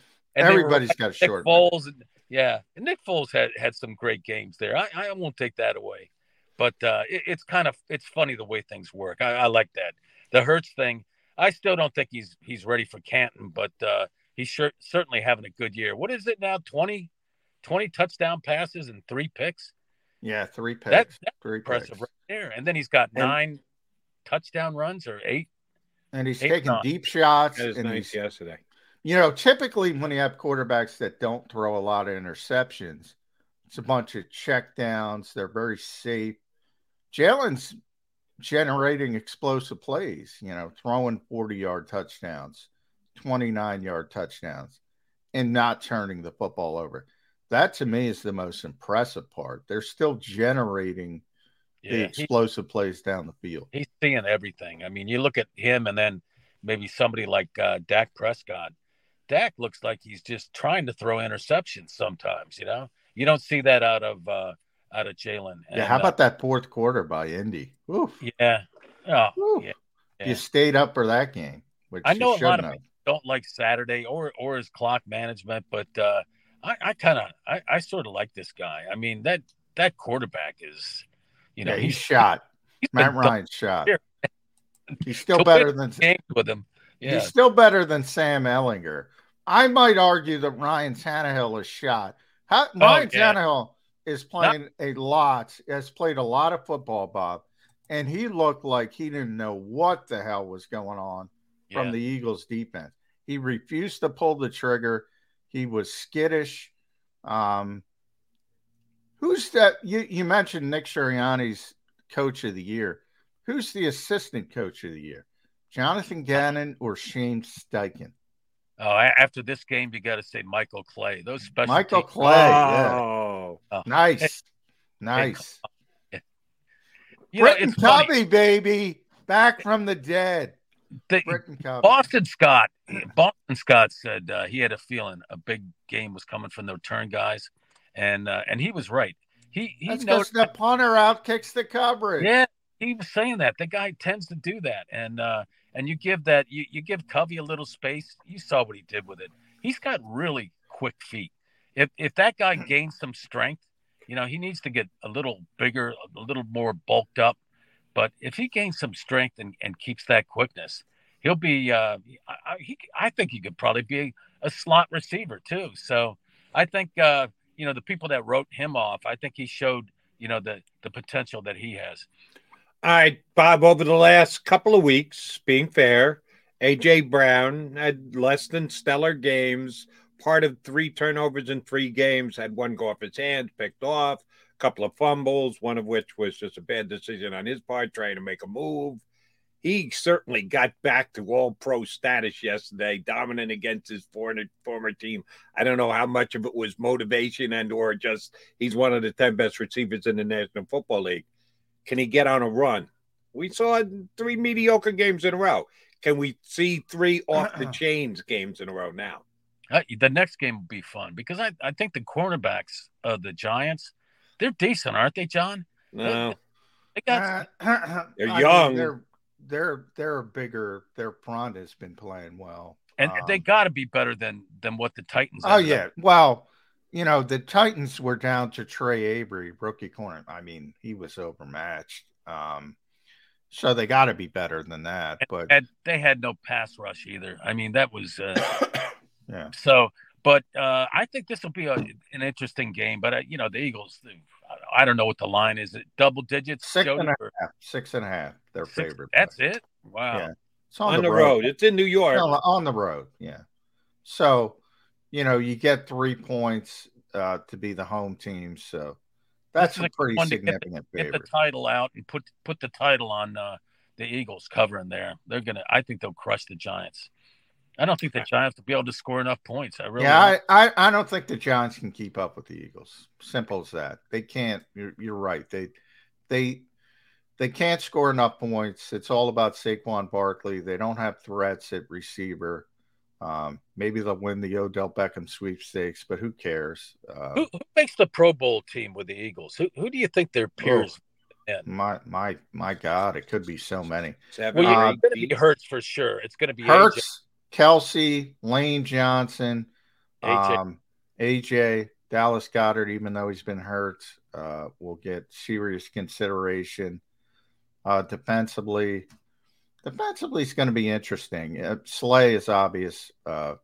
everybody's got Nick short Foles and, yeah. And Nick Foles had, had some great games there. I, I won't take that away, but uh, it, it's kind of, it's funny the way things work. I, I like that. The Hurts thing. I still don't think he's, he's ready for Canton, but uh, he's sure, certainly having a good year. What is it now? twenty, twenty touchdown passes and three picks. Yeah, three picks. That, that's three impressive picks. right there. And then he's got and, nine touchdown runs or eight. And he's eight taking runs. deep shots. That is and nice yesterday. You know, typically when you have quarterbacks that don't throw a lot of interceptions, It's a bunch of checkdowns. They're very safe. Jalen's generating explosive plays, you know, throwing forty-yard touchdowns, twenty-nine-yard touchdowns, and not turning the football over. That, to me, is the most impressive part. They're still generating yeah, the explosive he, plays down the field. He's seeing everything. I mean, you look at him and then maybe somebody like uh, Dak Prescott. Dak looks like he's just trying to throw interceptions sometimes, you know? You don't see that out of uh, out of Jalen. Yeah, how about uh, that fourth quarter by Indy? Oof. Yeah. Oh, Oof. Yeah, yeah. You stayed up for that game. Which I know a lot of people don't like Saturday or or his clock management, but uh, I, I kind of I, I sort of like this guy. I mean, that that quarterback is, you know, yeah, he's, he's shot. He's Matt Ryan's shot. Here. He's still better than with him. Yeah. He's still better than Sam Ehlinger. I might argue that Ryan Tannehill is shot. How, Ryan oh, yeah. Tannehill is playing Not- a lot, has played a lot of football, Bob, and he looked like he didn't know what the hell was going on yeah. from the Eagles' defense. He refused to pull the trigger. He was skittish. Um, who's that? You, you mentioned Nick Sirianni's coach of the year. Who's the assistant coach of the year? Jonathan Gannon or Shane Steichen? Oh, after this game, you got to say Michael Clay. Those special Michael teams. Clay. Oh, yeah. oh. nice, hey. nice. Hey, yeah. Britain Covey, baby, back from the dead. The, Britain Covey. Boston Scott. Boston Scott said uh, he had a feeling a big game was coming from the return guys, and uh, and he was right. He he knows the punter out kicks the coverage. Yeah, he was saying that. The guy tends to do that, and. Uh, And you give that you, you give Covey a little space. You saw what he did with it. He's got really quick feet. If if that guy gains some strength, you know, he needs to get a little bigger, a little more bulked up. But if he gains some strength and, and keeps that quickness, he'll be uh, I, he, I think he could probably be a slot receiver too. So I think uh, you know, the people that wrote him off, I think he showed, you know, the the potential that he has. All right, Bob, over the last couple of weeks, being fair, A J. Brown had less than stellar games, part of three turnovers in three games, had one go off his hands, picked off, a couple of fumbles, one of which was just a bad decision on his part, trying to make a move. He certainly got back to all-pro status yesterday, dominant against his former, former team. I don't know how much of it was motivation and or just he's one of the ten best receivers in the National Football League. Can he get on a run? We saw three mediocre games in a row. Can we see three off-the-chains games in a row now? Uh, the next game will be fun because I, I think the cornerbacks of the Giants, they're decent, aren't they, John? No. They, they got, uh, they're I young. Mean, they're, they're, they're bigger. Their front has been playing well. And um, they got to be better than, than what the Titans are. Oh, yeah. Up. Well, you know, the Titans were down to Trey Avery, rookie corner. I mean, he was overmatched. Um, so they got to be better than that. But and they had no pass rush either. I mean, that was uh, – yeah. So, but uh, I think this will be a, an interesting game. But, uh, you know, the Eagles, I don't know what the line is. Is it double digits? Six and a half. Six and a half, their six, favorite. That's play. It? Wow. Yeah. It's on, on the, the road. road. It's in New York. No, on the road, yeah. So – you know, you get three points uh, to be the home team, so that's a pretty significant favor. Get the title out and put put the title on uh, the Eagles covering there. They're gonna, I think they'll crush the Giants. I don't think the Giants will be able to score enough points. I really, yeah, I, I I don't think the Giants can keep up with the Eagles. Simple as that. They can't. You're, you're right. They they they can't score enough points. It's all about Saquon Barkley. They don't have threats at receiver. Um, maybe they'll win the Odell Beckham sweepstakes, but who cares? Uh, who, who makes the Pro Bowl team with the Eagles? Who who do you think their peers? Oh, my my my God, it could be so many. Seven, well, uh, it's going to be Hurts for sure. It's going to be Hurts, Kelce, Lane Johnson, A J. Um, A J, Dallas Goedert, even though he's been hurt, uh, will get serious consideration uh, defensively. Defensively, it's going to be interesting. Uh, Slay is obvious. Uh,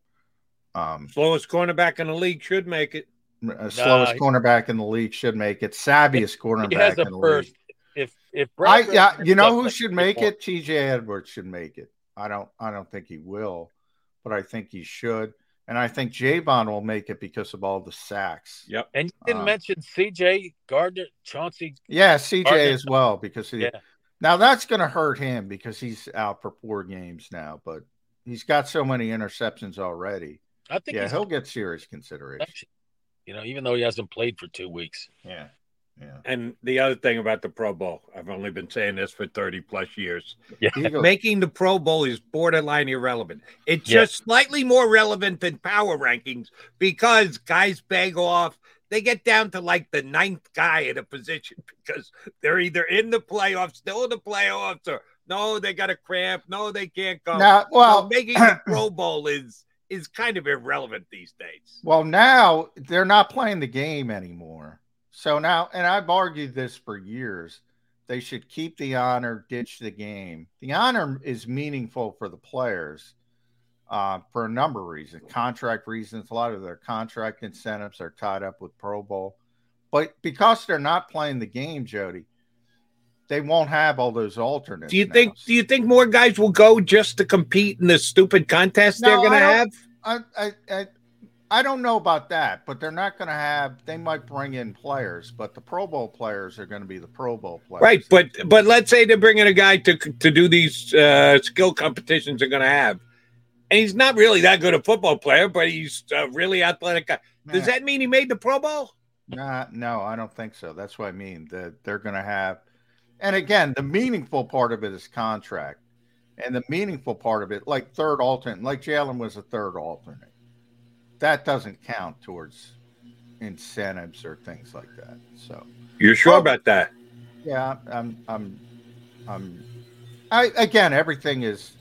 um, slowest cornerback in the league should make it. Uh, slowest nah, cornerback in the league should make it. Savviest if, cornerback in the first. league. If if I, yeah, you know who should make it? T J Edwards should make it. I don't. I don't think he will, but I think he should. And I think Javon will make it because of all the sacks. Yep. And you didn't um, mention C J Gardner, Chauncey. Yeah, C J Gardner. As well, because he, yeah. now that's going to hurt him because he's out for four games now, but he's got so many interceptions already. I think yeah, he'll get serious consideration. You know, even though he hasn't played for two weeks. Yeah. Yeah. And the other thing about the Pro Bowl, I've only been saying this for thirty plus years. Yeah. Making the Pro Bowl is borderline irrelevant. It's yeah. just slightly more relevant than power rankings because guys beg off. They get down to like the ninth guy at a position because they're either in the playoffs, still in the playoffs, or no, they got a cramp. No, they can't go. Now, well, so making the Pro Bowl is is kind of irrelevant these days. Well, now they're not playing the game anymore. So now, and I've argued this for years, they should keep the honor, ditch the game. The honor is meaningful for the players uh, for a number of reasons, contract reasons. A lot of their contract incentives are tied up with Pro Bowl. But because they're not playing the game, Jody, they won't have all those alternates. Do you now. think Do you think more guys will go just to compete in this stupid contest no, they're going to have? I, I, I I don't know about that, but they're not going to have – they might bring in players, but the Pro Bowl players are going to be the Pro Bowl players. Right, but but let's say they're bringing a guy to to do these uh, skill competitions they're going to have, and he's not really that good a football player, but he's a really athletic guy. Does nah. that mean he made the Pro Bowl? Nah, no, I don't think so. That's what I mean, that they're going to have – and again, the meaningful part of it is contract, and the meaningful part of it, like third alternate, like Jalen was a third alternate. That doesn't count towards incentives or things like that. So you're sure oh, about that? Yeah, I'm. I'm. I'm. I again, everything is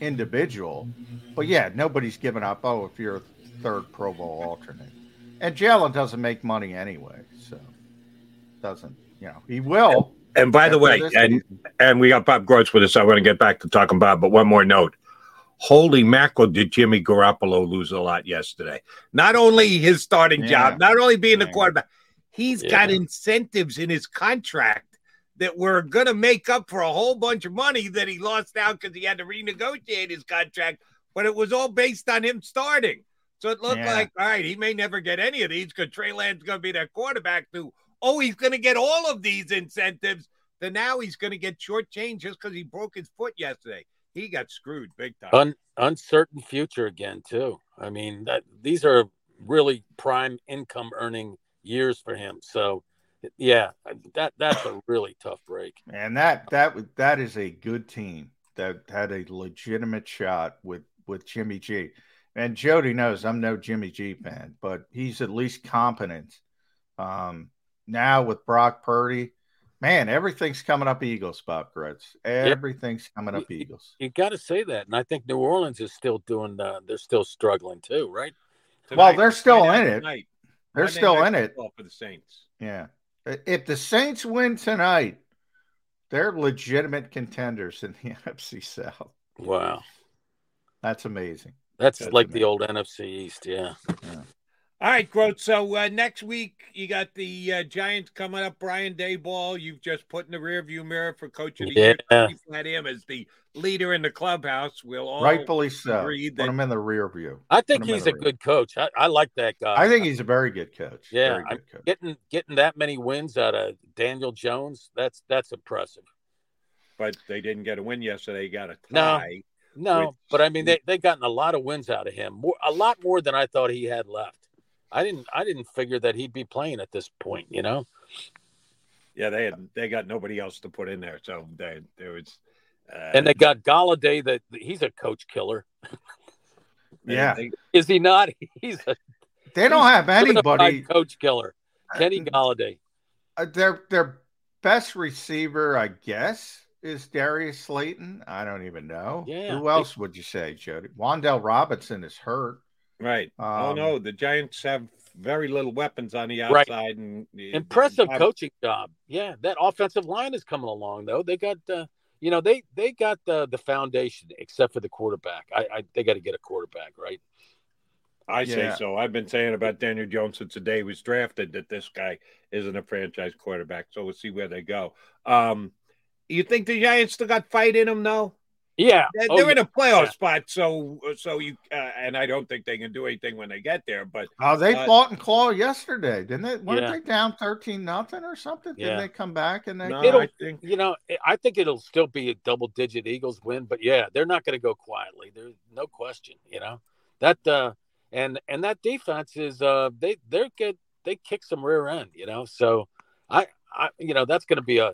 individual, but yeah, nobody's giving up. Oh, if you're a third Pro Bowl alternate, and Jalen doesn't make money anyway, so doesn't you know he will. And, and by the way, and and we got Bob Gross with us. I want to get back to talking Bob, but one more note. Holy mackerel, did Jimmy Garoppolo lose a lot yesterday? Not only his starting yeah. job, not only being the quarterback, he's yeah. got incentives in his contract that were going to make up for a whole bunch of money that he lost out because he had to renegotiate his contract, but it was all based on him starting. So it looked yeah. like, all right, he may never get any of these because Treylon's going to be their quarterback who, oh, he's going to get all of these incentives. Then now he's going to get shortchanged just because he broke his foot yesterday. He got screwed big time. Un- uncertain future again, too. I mean, that, these are really prime income-earning years for him. So, yeah, that that's a really tough break. And that that that is a good team that had a legitimate shot with, with Jimmy G. And Jody knows I'm no Jimmy G fan, but he's at least competent. Um, now with Brock Purdy, man, everything's coming up Eagles, Bob Gretz. Everything's yep. coming up you, Eagles. You got to say that, and I think New Orleans is still doing. Uh, they're still struggling too, right? Tonight, well, they're still in it. Tonight. They're Monday still in it for the Saints. Yeah, if the Saints win tonight, they're legitimate contenders in the N F C South. Wow, that's amazing. That's, that's like amazing. The old N F C East. Yeah. yeah. All right, Grote, so uh, next week you got the uh, Giants coming up. Brian Daboll, you've just put in the rearview mirror for Coach of the yeah. Year. We've had him as the leader in the clubhouse. We'll all Rightfully so. That... Put him in the rearview. I think he's a good coach. I, I like that guy. I think he's a very good coach. Yeah, very good coach. getting getting that many wins out of Daniel Jones, that's that's impressive. But they didn't get a win yesterday. They got a tie. No, no with... but I mean, they've they gotten a lot of wins out of him, more, a lot more than I thought he had left. I didn't. I didn't figure that he'd be playing at this point. You know. Yeah, they had. They got nobody else to put in there, so they there was. Uh, and they got Golladay. That he's a coach killer. Yeah, they, is he not? He's. A, they don't he's have anybody. Coach killer, Kenny Golladay. Uh, their their best receiver, I guess, is Darius Slayton. I don't even know. Yeah, who else they, would you say, Jody? Wan'Dale Robinson is hurt. Right. Um, oh, no, the Giants have very little weapons on the outside. Right. And impressive and coaching job. Yeah, that offensive line is coming along, though. They got, uh, you know, they, they got the, the foundation except for the quarterback. I, I They got to get a quarterback, right? I yeah. say so. I've been saying about Daniel Jones since the day he was drafted that this guy isn't a franchise quarterback, so we'll see where they go. Um, you think the Giants still got fight in them, though? Yeah, they're, oh, they're in a playoff yeah. spot, so so you uh, and I don't think they can do anything when they get there. But oh, they uh, fought and clawed yesterday, didn't they? Weren't yeah. they down thirteen nothing or something? Yeah. Did they come back and they? No, it'll, I think you know. I think it'll still be a double digit Eagles win, but yeah, they're not going to go quietly. There's no question, you know that. Uh, and and that defense is uh they they're good. They kick some rear end, you know. So I I you know that's going to be a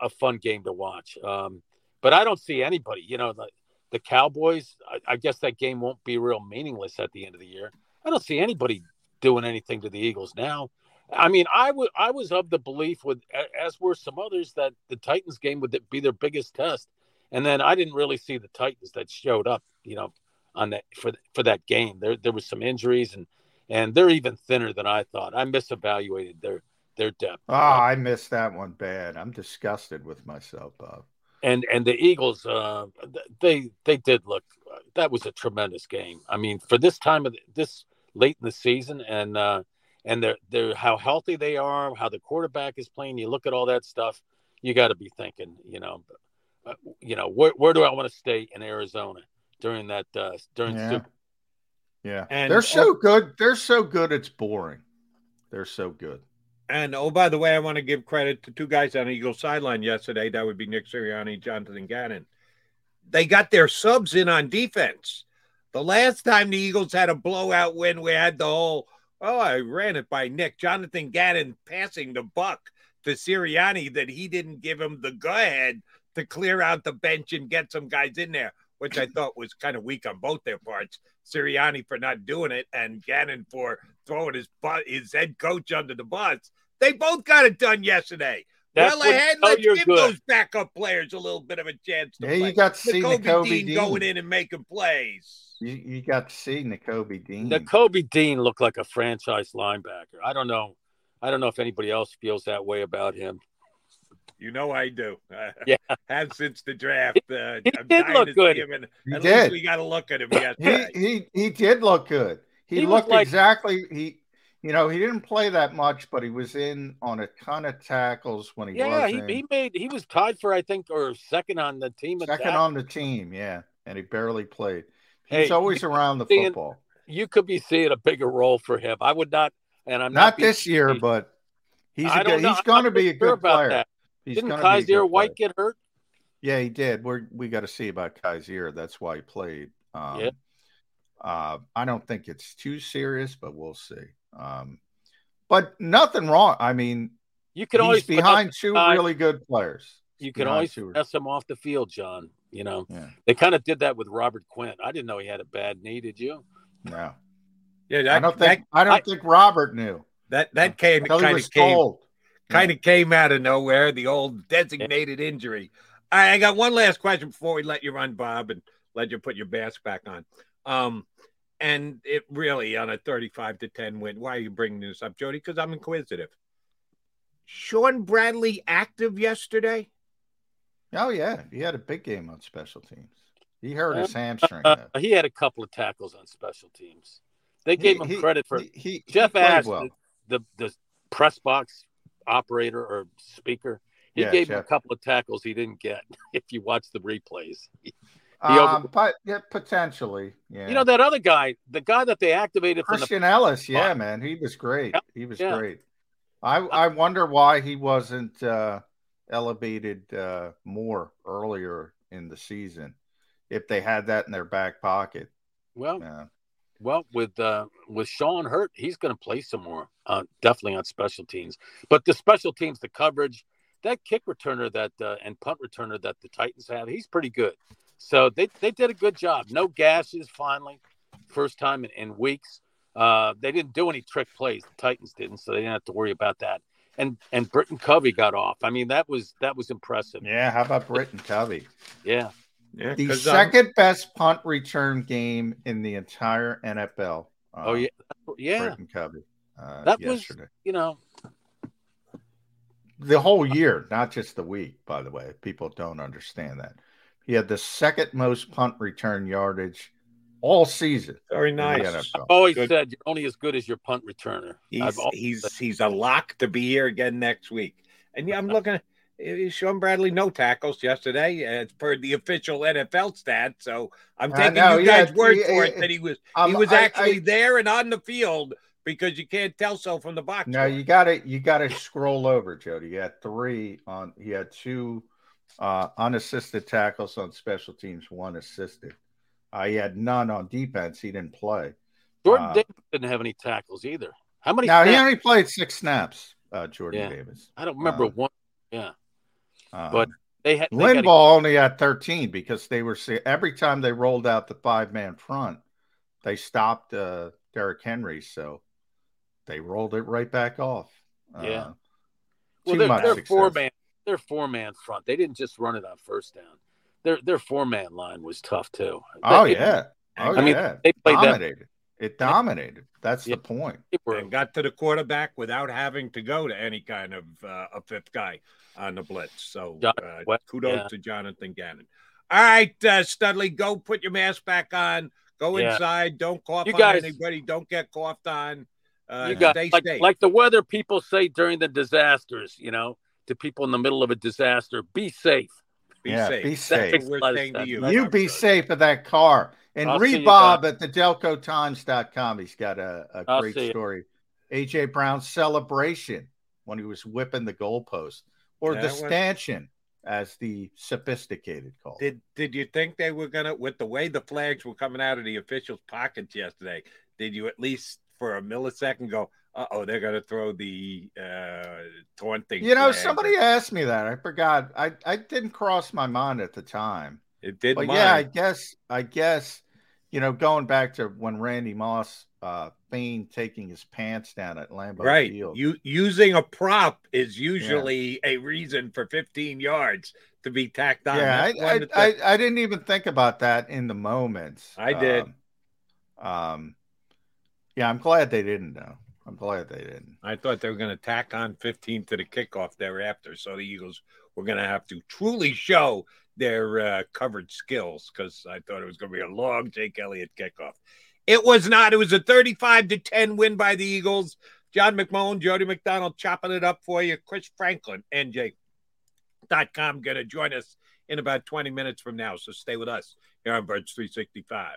a fun game to watch. Um. But I don't see anybody, you know, the, the Cowboys, I, I guess that game won't be real meaningless at the end of the year. I don't see anybody doing anything to the Eagles now. I mean, I, w- I was of the belief, with as were some others, that the Titans game would be their biggest test. And then I didn't really see the Titans that showed up, you know, on that for for that game. There there was some injuries, and, and they're even thinner than I thought. I misevaluated their, their depth. Oh, I missed that one bad. I'm disgusted with myself, Bob. And and the Eagles, uh, they they did look. That was a tremendous game. I mean, for this time of the, this late in the season, and uh, and they're they're how healthy they are, how the quarterback is playing. You look at all that stuff. You got to be thinking, you know, uh, you know, where where do I want to stay in Arizona during that uh, during yeah. Super? Yeah, and they're so good. They're so good. It's boring. They're so good. And, oh, by the way, I want to give credit to two guys on the Eagles sideline yesterday. That would be Nick Sirianni and Jonathan Gannon. They got their subs in on defense. The last time the Eagles had a blowout win, we had the whole, oh, I ran it by Nick. Jonathan Gannon passing the buck to Sirianni that he didn't give him the go-ahead to clear out the bench and get some guys in there, which I thought was kind of weak on both their parts. Sirianni for not doing it and Gannon for throwing his bu- his head coach under the bus. They both got it done yesterday. That's well, ahead, let's give good. those backup players a little bit of a chance to yeah, play. You got to see Nakobe Dean, Dean going in and making plays. You, you got to see Nakobe Dean. Nakobe Dean looked like a franchise linebacker. I don't know. I don't know if anybody else feels that way about him. You know I do. Uh, yeah, have since the draft. Uh, he I'm did look good. And, he at did. Least we got to look at him yesterday. He, he, he did look good. He, he looked like, exactly – he. You know, he didn't play that much, but he was in on a ton of tackles when he yeah, was Yeah, he, he made he was tied for, I think, or second on the team. Second attack. on the team, yeah, and he barely played. He's hey, always around the seeing, football. You could be seeing a bigger role for him. I would not, and I'm not, not this year, crazy. but he's a good, he's going to be a sure good player. That. He's Didn't Kaiser White player. get hurt? Yeah, he did. We're, we got to see about Kaiser. That's why he played. Um, yeah. Uh, I don't think it's too serious, but we'll see. Um, but nothing wrong. I mean, you can always behind two time. really good players. You can always mess them off the field, John. You know, yeah. they kind of did that with Robert Quinn. I didn't know he had a bad knee. Did you? No. Yeah, that, I don't think. That, I don't I, think Robert knew that. That came kind of came, kind of came out of nowhere. The old designated yeah. injury. I, I got one last question before we let you run, Bob, and let you put your mask back on. Um. And it really, on a thirty-five to ten win, why are you bringing this up, Jody? Because I'm inquisitive. Sean Bradley active yesterday? Oh, yeah. He had a big game on special teams. He hurt his hamstring. Uh, uh, he had a couple of tackles on special teams. They gave he, him he, credit for he, he, Jeff he Ash, well. the, the, the press box operator or speaker. He yeah, gave Jeff. him a couple of tackles he didn't get if you watch the replays. Um, but yeah, potentially, yeah. You know that other guy, the guy that they activated, Christian Ellis. Yeah, man, he was great. Yeah. He was yeah. great. I I wonder why he wasn't uh, elevated uh, more earlier in the season, if they had that in their back pocket. Well, yeah. well, with uh, with Sean hurt, he's going to play some more, uh, definitely on special teams. But the special teams, the coverage, that kick returner that uh, and punt returner that the Titans have, he's pretty good. So they, they did a good job. No gashes, finally, first time in, in weeks. Uh, they didn't do any trick plays. The Titans didn't, so they didn't have to worry about that. And and Britain Covey got off. I mean, that was that was impressive. Yeah, how about Britain Covey? Yeah. yeah the second um, best punt return game in the entire N F L. Uh, oh, yeah. yeah. Britain Covey. Uh, that yesterday. was, you know. The whole year, not just the week, by the way. People don't understand that. He had the second most punt return yardage all season. Very nice. I've always good. said you're only as good as your punt returner. He's he's, he's a lock to be here again next week. And yeah, I'm looking. Sean Bradley, no tackles yesterday, as per the official N F L stats. So I'm taking know, you guys' yeah, word yeah, for it that he was um, he was actually I, I, there and on the field, because you can't tell so from the box. No, score. you got to you got to scroll over, Jody. You had three on. He had two uh, unassisted tackles on special teams, one assisted. Uh, he had none on defense. He didn't play. Jordan uh, Davis didn't have any tackles either. How many? Now snaps? He only played six snaps. Uh, Jordan yeah. Davis. I don't remember uh, one. Yeah. Um, but they had they Linval gotta... only had thirteen, because they were every time they rolled out the five man front, they stopped uh, Derrick Henry, so they rolled it right back off. Yeah, uh, well, they're, they're four man, they're four man front. They didn't just run it on first down. Their their four man line was tough too. Oh they, yeah, oh I mean, yeah. They played dominated. That. It dominated. That's yeah. the point. And got to the quarterback without having to go to any kind of uh, a fifth guy on the blitz. So uh, kudos yeah. to Jonathan Gannon. All right, uh, Studley, go put your mask back on. Go yeah. inside. Don't cough you on guys, anybody. Don't get coughed on. Uh, you guys, stay like, safe. Like the weather people say during the disasters, you know, to people in the middle of a disaster, be safe. Be yeah, safe. Be safe. We're saying to you. You be safe of that car. And read Bob at the delco times dot com. He's got a, a great story. A J. Brown's celebration when he was whipping the goalpost, or that the stanchion, was... as the sophisticated call. Did Did you think they were going to, with the way the flags were coming out of the officials' pockets yesterday, did you at least for a millisecond go, uh-oh, they're going to throw the uh, taunting? You know, somebody or... asked me that. I forgot. I, I didn't cross my mind at the time. It did. But mind. yeah, I guess, I guess, you know, going back to when Randy Moss uh, feigned taking his pants down at Lambeau right. Field. You using a prop is usually yeah. a reason for fifteen yards to be tacked on. Yeah, I I, the... I I didn't even think about that in the moment. I did. Um, um, yeah, I'm glad they didn't though. I'm glad they didn't. I thought they were going to tack on fifteen to the kickoff thereafter, so the Eagles were going to have to truly show their uh, coverage skills, because I thought it was going to be a long Jake Elliott kickoff. It was not. It was a thirty-five to ten win by the Eagles. John McMullen, Jody McDonald chopping it up for you. Chris Franklin, N J dot com, going to join us in about twenty minutes from now. So stay with us here on Birds three sixty-five.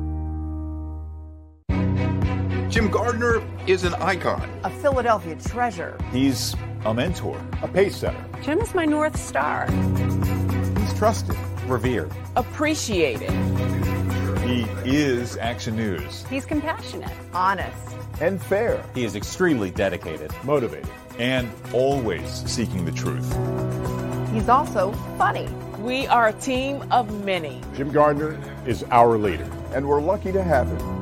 Jim Gardner is an icon. A Philadelphia treasure. He's a mentor, a pace setter. Jim is my North Star. He's trusted, revered. Appreciated. He is Action News. He's compassionate. Honest. And fair. He is extremely dedicated. Motivated. And always seeking the truth. He's also funny. We are a team of many. Jim Gardner is our leader, and we're lucky to have him.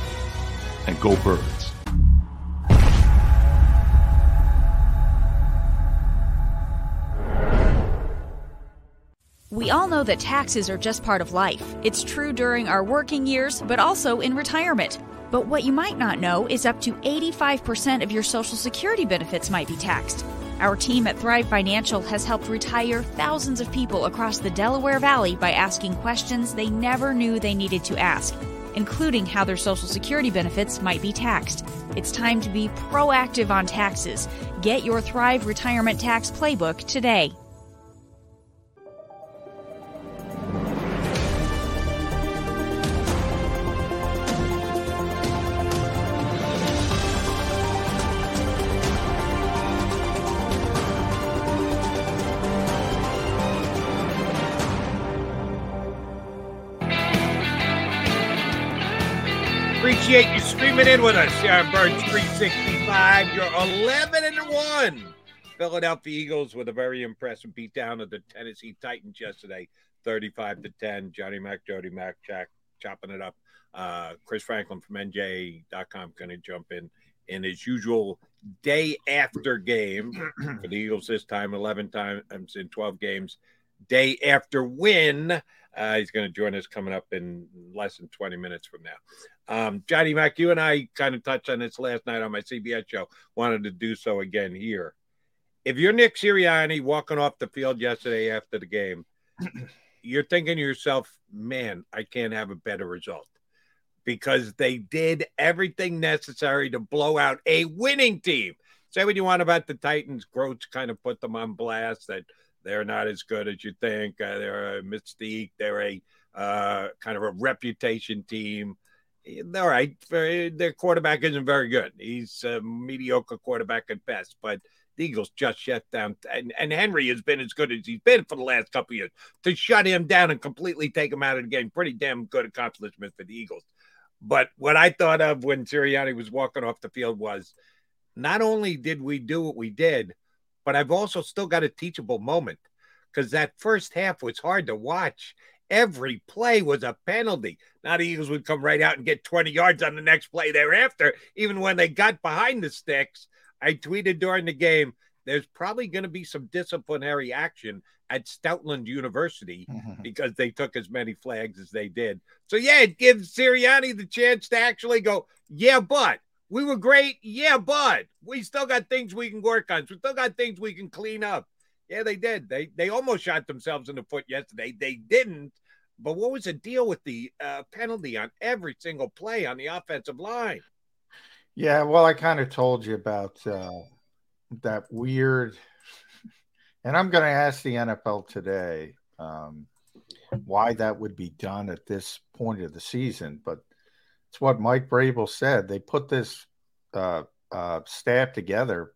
And go Birds. We all know that taxes are just part of life. It's true during our working years, but also in retirement. But what you might not know is up to eighty-five percent of your Social Security benefits might be taxed. Our team at Thrive Financial has helped retire thousands of people across the Delaware Valley by asking questions they never knew they needed to ask, including how their Social Security benefits might be taxed. It's time to be proactive on taxes. Get your Thrive Retirement Tax Playbook today. Appreciate you streaming in with us. Sharon Burns three sixty-five. You're eleven and one. Philadelphia Eagles with a very impressive beatdown of the Tennessee Titans yesterday, thirty-five to ten. Johnny Mac, Jody Mac, Jack chopping it up. Uh, Chris Franklin from N J dot com going to jump in in his usual day after game for the Eagles this time, eleven times in twelve games. Day after win. Uh, he's going to join us coming up in less than twenty minutes from now. Um, Johnny Mac, you and I kind of touched on this last night on my C B S show. Wanted to do so again here. If you're Nick Sirianni walking off the field yesterday after the game, you're thinking to yourself, man, I can't have a better result. Because they did everything necessary to blow out a winning team. Say what you want about the Titans. Groats kind of put them on blast that they're not as good as you think. Uh, they're a mystique. They're a uh, kind of a reputation team. All right, very, their quarterback isn't very good. He's a mediocre quarterback at best, but the Eagles just shut down. And, and Henry has been as good as he's been for the last couple of years. To shut him down and completely take him out of the game, pretty damn good accomplishment for the Eagles. But what I thought of when Sirianni was walking off the field was, not only did we do what we did, but I've also still got a teachable moment, because that first half was hard to watch. Every play was a penalty. Now the Eagles would come right out and get twenty yards on the next play thereafter, even when they got behind the sticks. I tweeted during the game, there's probably going to be some disciplinary action at Stoutland University because they took as many flags as they did. So, yeah, it gives Sirianni the chance to actually go, yeah, but. We were great, yeah, but we still got things we can work on. We still got things we can clean up. Yeah, they did. They they almost shot themselves in the foot yesterday. They didn't. But what was the deal with the uh, penalty on every single play on the offensive line? Yeah, well, I kind of told you about uh, that weird – and I'm going to ask the N F L today um, why that would be done at this point of the season, but – it's what Mike Vrabel said. They put this uh, uh, staff together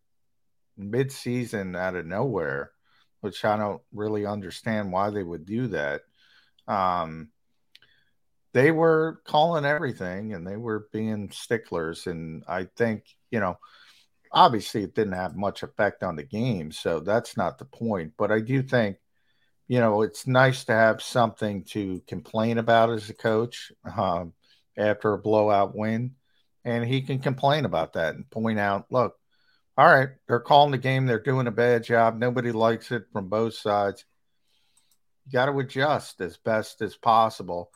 mid-season out of nowhere, which I don't really understand why they would do that. Um, they were calling everything, and they were being sticklers. And I think, you know, obviously it didn't have much effect on the game, so that's not the point. But I do think, you know, it's nice to have something to complain about as a coach. Um, after a blowout win, and he can complain about that and point out, look, all right, they're calling the game. They're doing a bad job. Nobody likes it from both sides. You got to adjust as best as possible.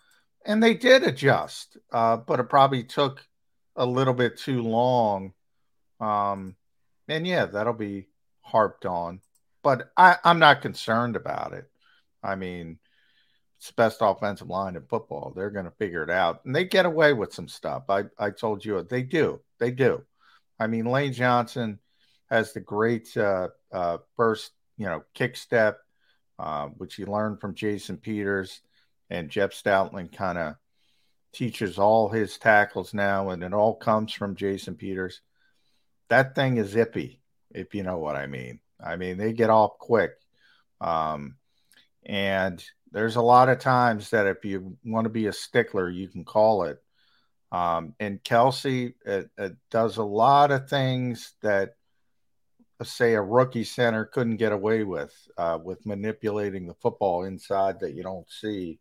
And they did adjust, uh, but it probably took a little bit too long. Um, and, yeah, that'll be harped on. But I, I'm not concerned about it. I mean – it's the best offensive line in football. They're going to figure it out. And they get away with some stuff. I, I told you, they do. They do. I mean, Lane Johnson has the great uh, uh, first, you know, kick step, uh, which he learned from Jason Peters. And Jeff Stoutland kind of teaches all his tackles now, and it all comes from Jason Peters. That thing is iffy, if you know what I mean. I mean, they get off quick. Um, and – There's a lot of times that if you want to be a stickler, you can call it. Um, and Kelce it, it does a lot of things that, say, a rookie center couldn't get away with, uh, with manipulating the football inside that you don't see.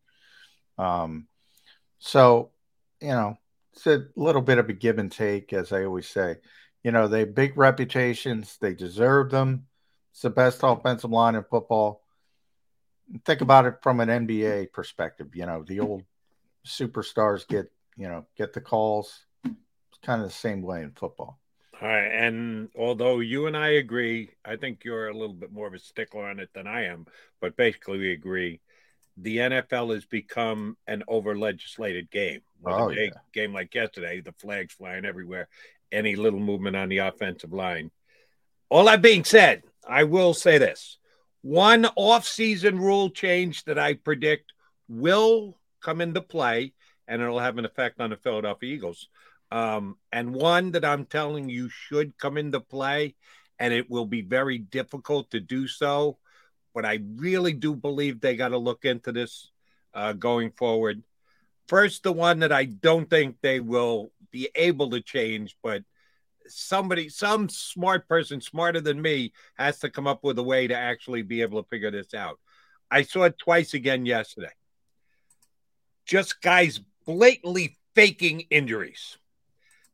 Um, so, you know, it's a little bit of a give and take, as I always say. You know, they have big reputations. They deserve them. It's the best offensive line in football. Think about it from an N B A perspective. You know, the old superstars get, you know, get the calls. It's kind of the same way in football. All right, and although you and I agree, I think you're a little bit more of a stickler on it than I am, but basically we agree. The N F L has become an over-legislated game. With oh, a yeah. game like yesterday, the flags flying everywhere, any little movement on the offensive line. All that being said, I will say this. One off-season rule change that I predict will come into play, and it'll have an effect on the Philadelphia Eagles. Um, and one that I'm telling you should come into play, and it will be very difficult to do so. But I really do believe they got to look into this uh, going forward. First, the one that I don't think they will be able to change, but somebody, some smart person smarter than me has to come up with a way to actually be able to figure this out. I saw it twice again yesterday. Just guys blatantly faking injuries.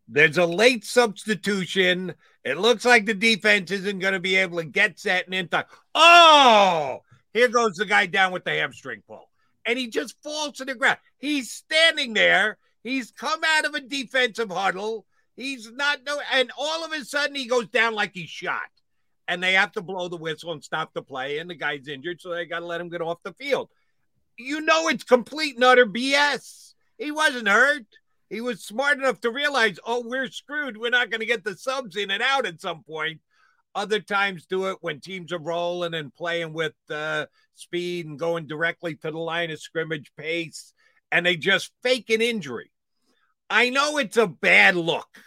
There's a late substitution. It looks like the defense isn't going to be able to get set and in time. Oh, here goes the guy down with the hamstring pull. And he just falls to the ground. He's standing there. He's come out of a defensive huddle. He's not no, and all of a sudden he goes down like he's shot. And they have to blow the whistle and stop the play. And the guy's injured, so they got to let him get off the field. You know it's complete and utter B S. He wasn't hurt. He was smart enough to realize, oh, we're screwed. We're not going to get the subs in and out at some point. Other times do it when teams are rolling and playing with uh, speed and going directly to the line of scrimmage pace, and they just fake an injury. I know it's a bad look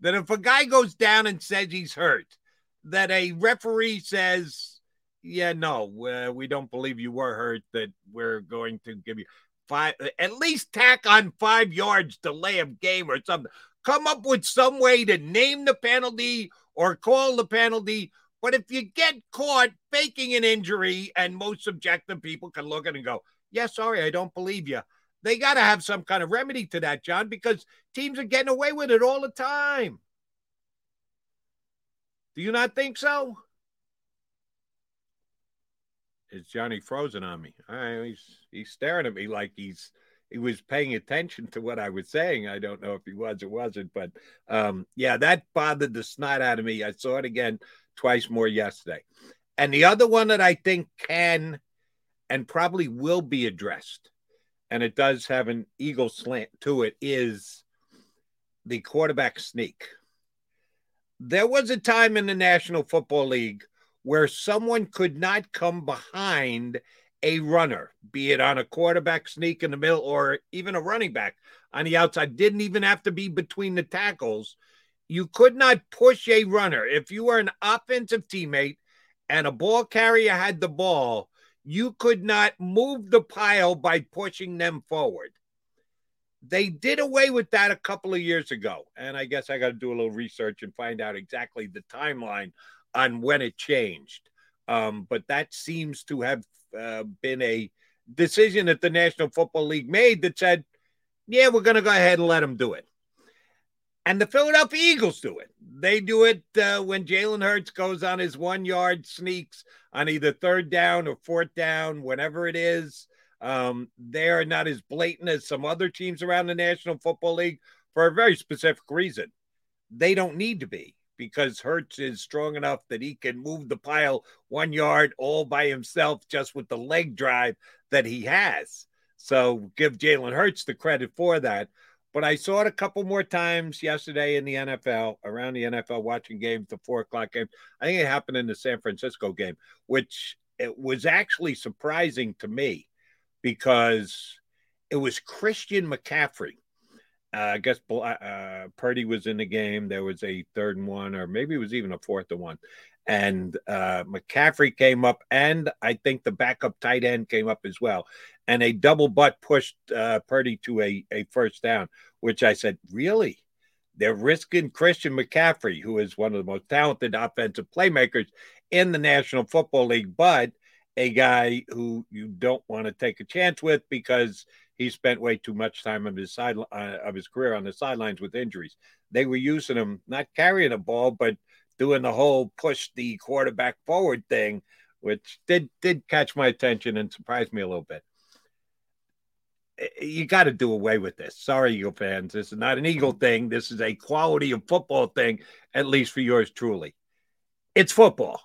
that if a guy goes down and says he's hurt, that a referee says, yeah, no, uh, we don't believe you were hurt, that we're going to give you five, at least tack on five yards delay of game or something. Come up with some way to name the penalty or call the penalty. But if you get caught faking an injury, and most subjective people can look at it and go, yeah, sorry, I don't believe you. They got to have some kind of remedy to that, John, because teams are getting away with it all the time. Do you not think so? Is Johnny frozen on me? All right, he's he's staring at me like he's he was paying attention to what I was saying. I don't know if he was or wasn't, but um, yeah, that bothered the snot out of me. I saw it again twice more yesterday. And the other one that I think can and probably will be addressed, and it does have an Eagle slant to it, is the quarterback sneak. There was a time in the National Football League where someone could not come behind a runner, be it on a quarterback sneak in the middle or even a running back on the outside, didn't even have to be between the tackles. You could not push a runner. If you were an offensive teammate and a ball carrier had the ball, you could not move the pile by pushing them forward. They did away with that a couple of years ago, and I guess I got to do a little research and find out exactly the timeline on when it changed. Um, but that seems to have uh, been a decision that the National Football League made that said, yeah, we're going to go ahead and let them do it. And the Philadelphia Eagles do it. They do it uh, when Jalen Hurts goes on his one-yard sneaks on either third down or fourth down, whatever it is. Um, they are not as blatant as some other teams around the National Football League for a very specific reason. They don't need to be, because Hurts is strong enough that he can move the pile one yard all by himself just with the leg drive that he has. So give Jalen Hurts the credit for that. But I saw it a couple more times yesterday in the N F L, around the N F L, watching games, the four o'clock game. I think it happened in the San Francisco game, which it was actually surprising to me because it was Christian McCaffrey. Uh, I guess uh, Purdy was in the game. There was a third and one, or maybe it was even a fourth and one. And uh, McCaffrey came up, and I think the backup tight end came up as well. And a double butt pushed uh, Purdy to a, a first down, which I said, really? They're risking Christian McCaffrey, who is one of the most talented offensive playmakers in the National Football League, but a guy who you don't want to take a chance with because he spent way too much time of his side uh, of his career on the sidelines with injuries. They were using him, not carrying a ball, but doing the whole push the quarterback forward thing, which did, did catch my attention and surprised me a little bit. you got to do away with this. Sorry, Eagle fans. This is not an Eagle thing. This is a quality of football thing, at least for yours truly. It's football.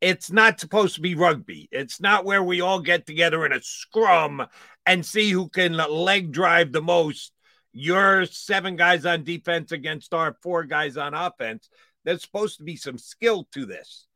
It's not supposed to be rugby. It's not where we all get together in a scrum and see who can leg drive the most. Your seven guys on defense against our four guys on offense. There's supposed to be some skill to this.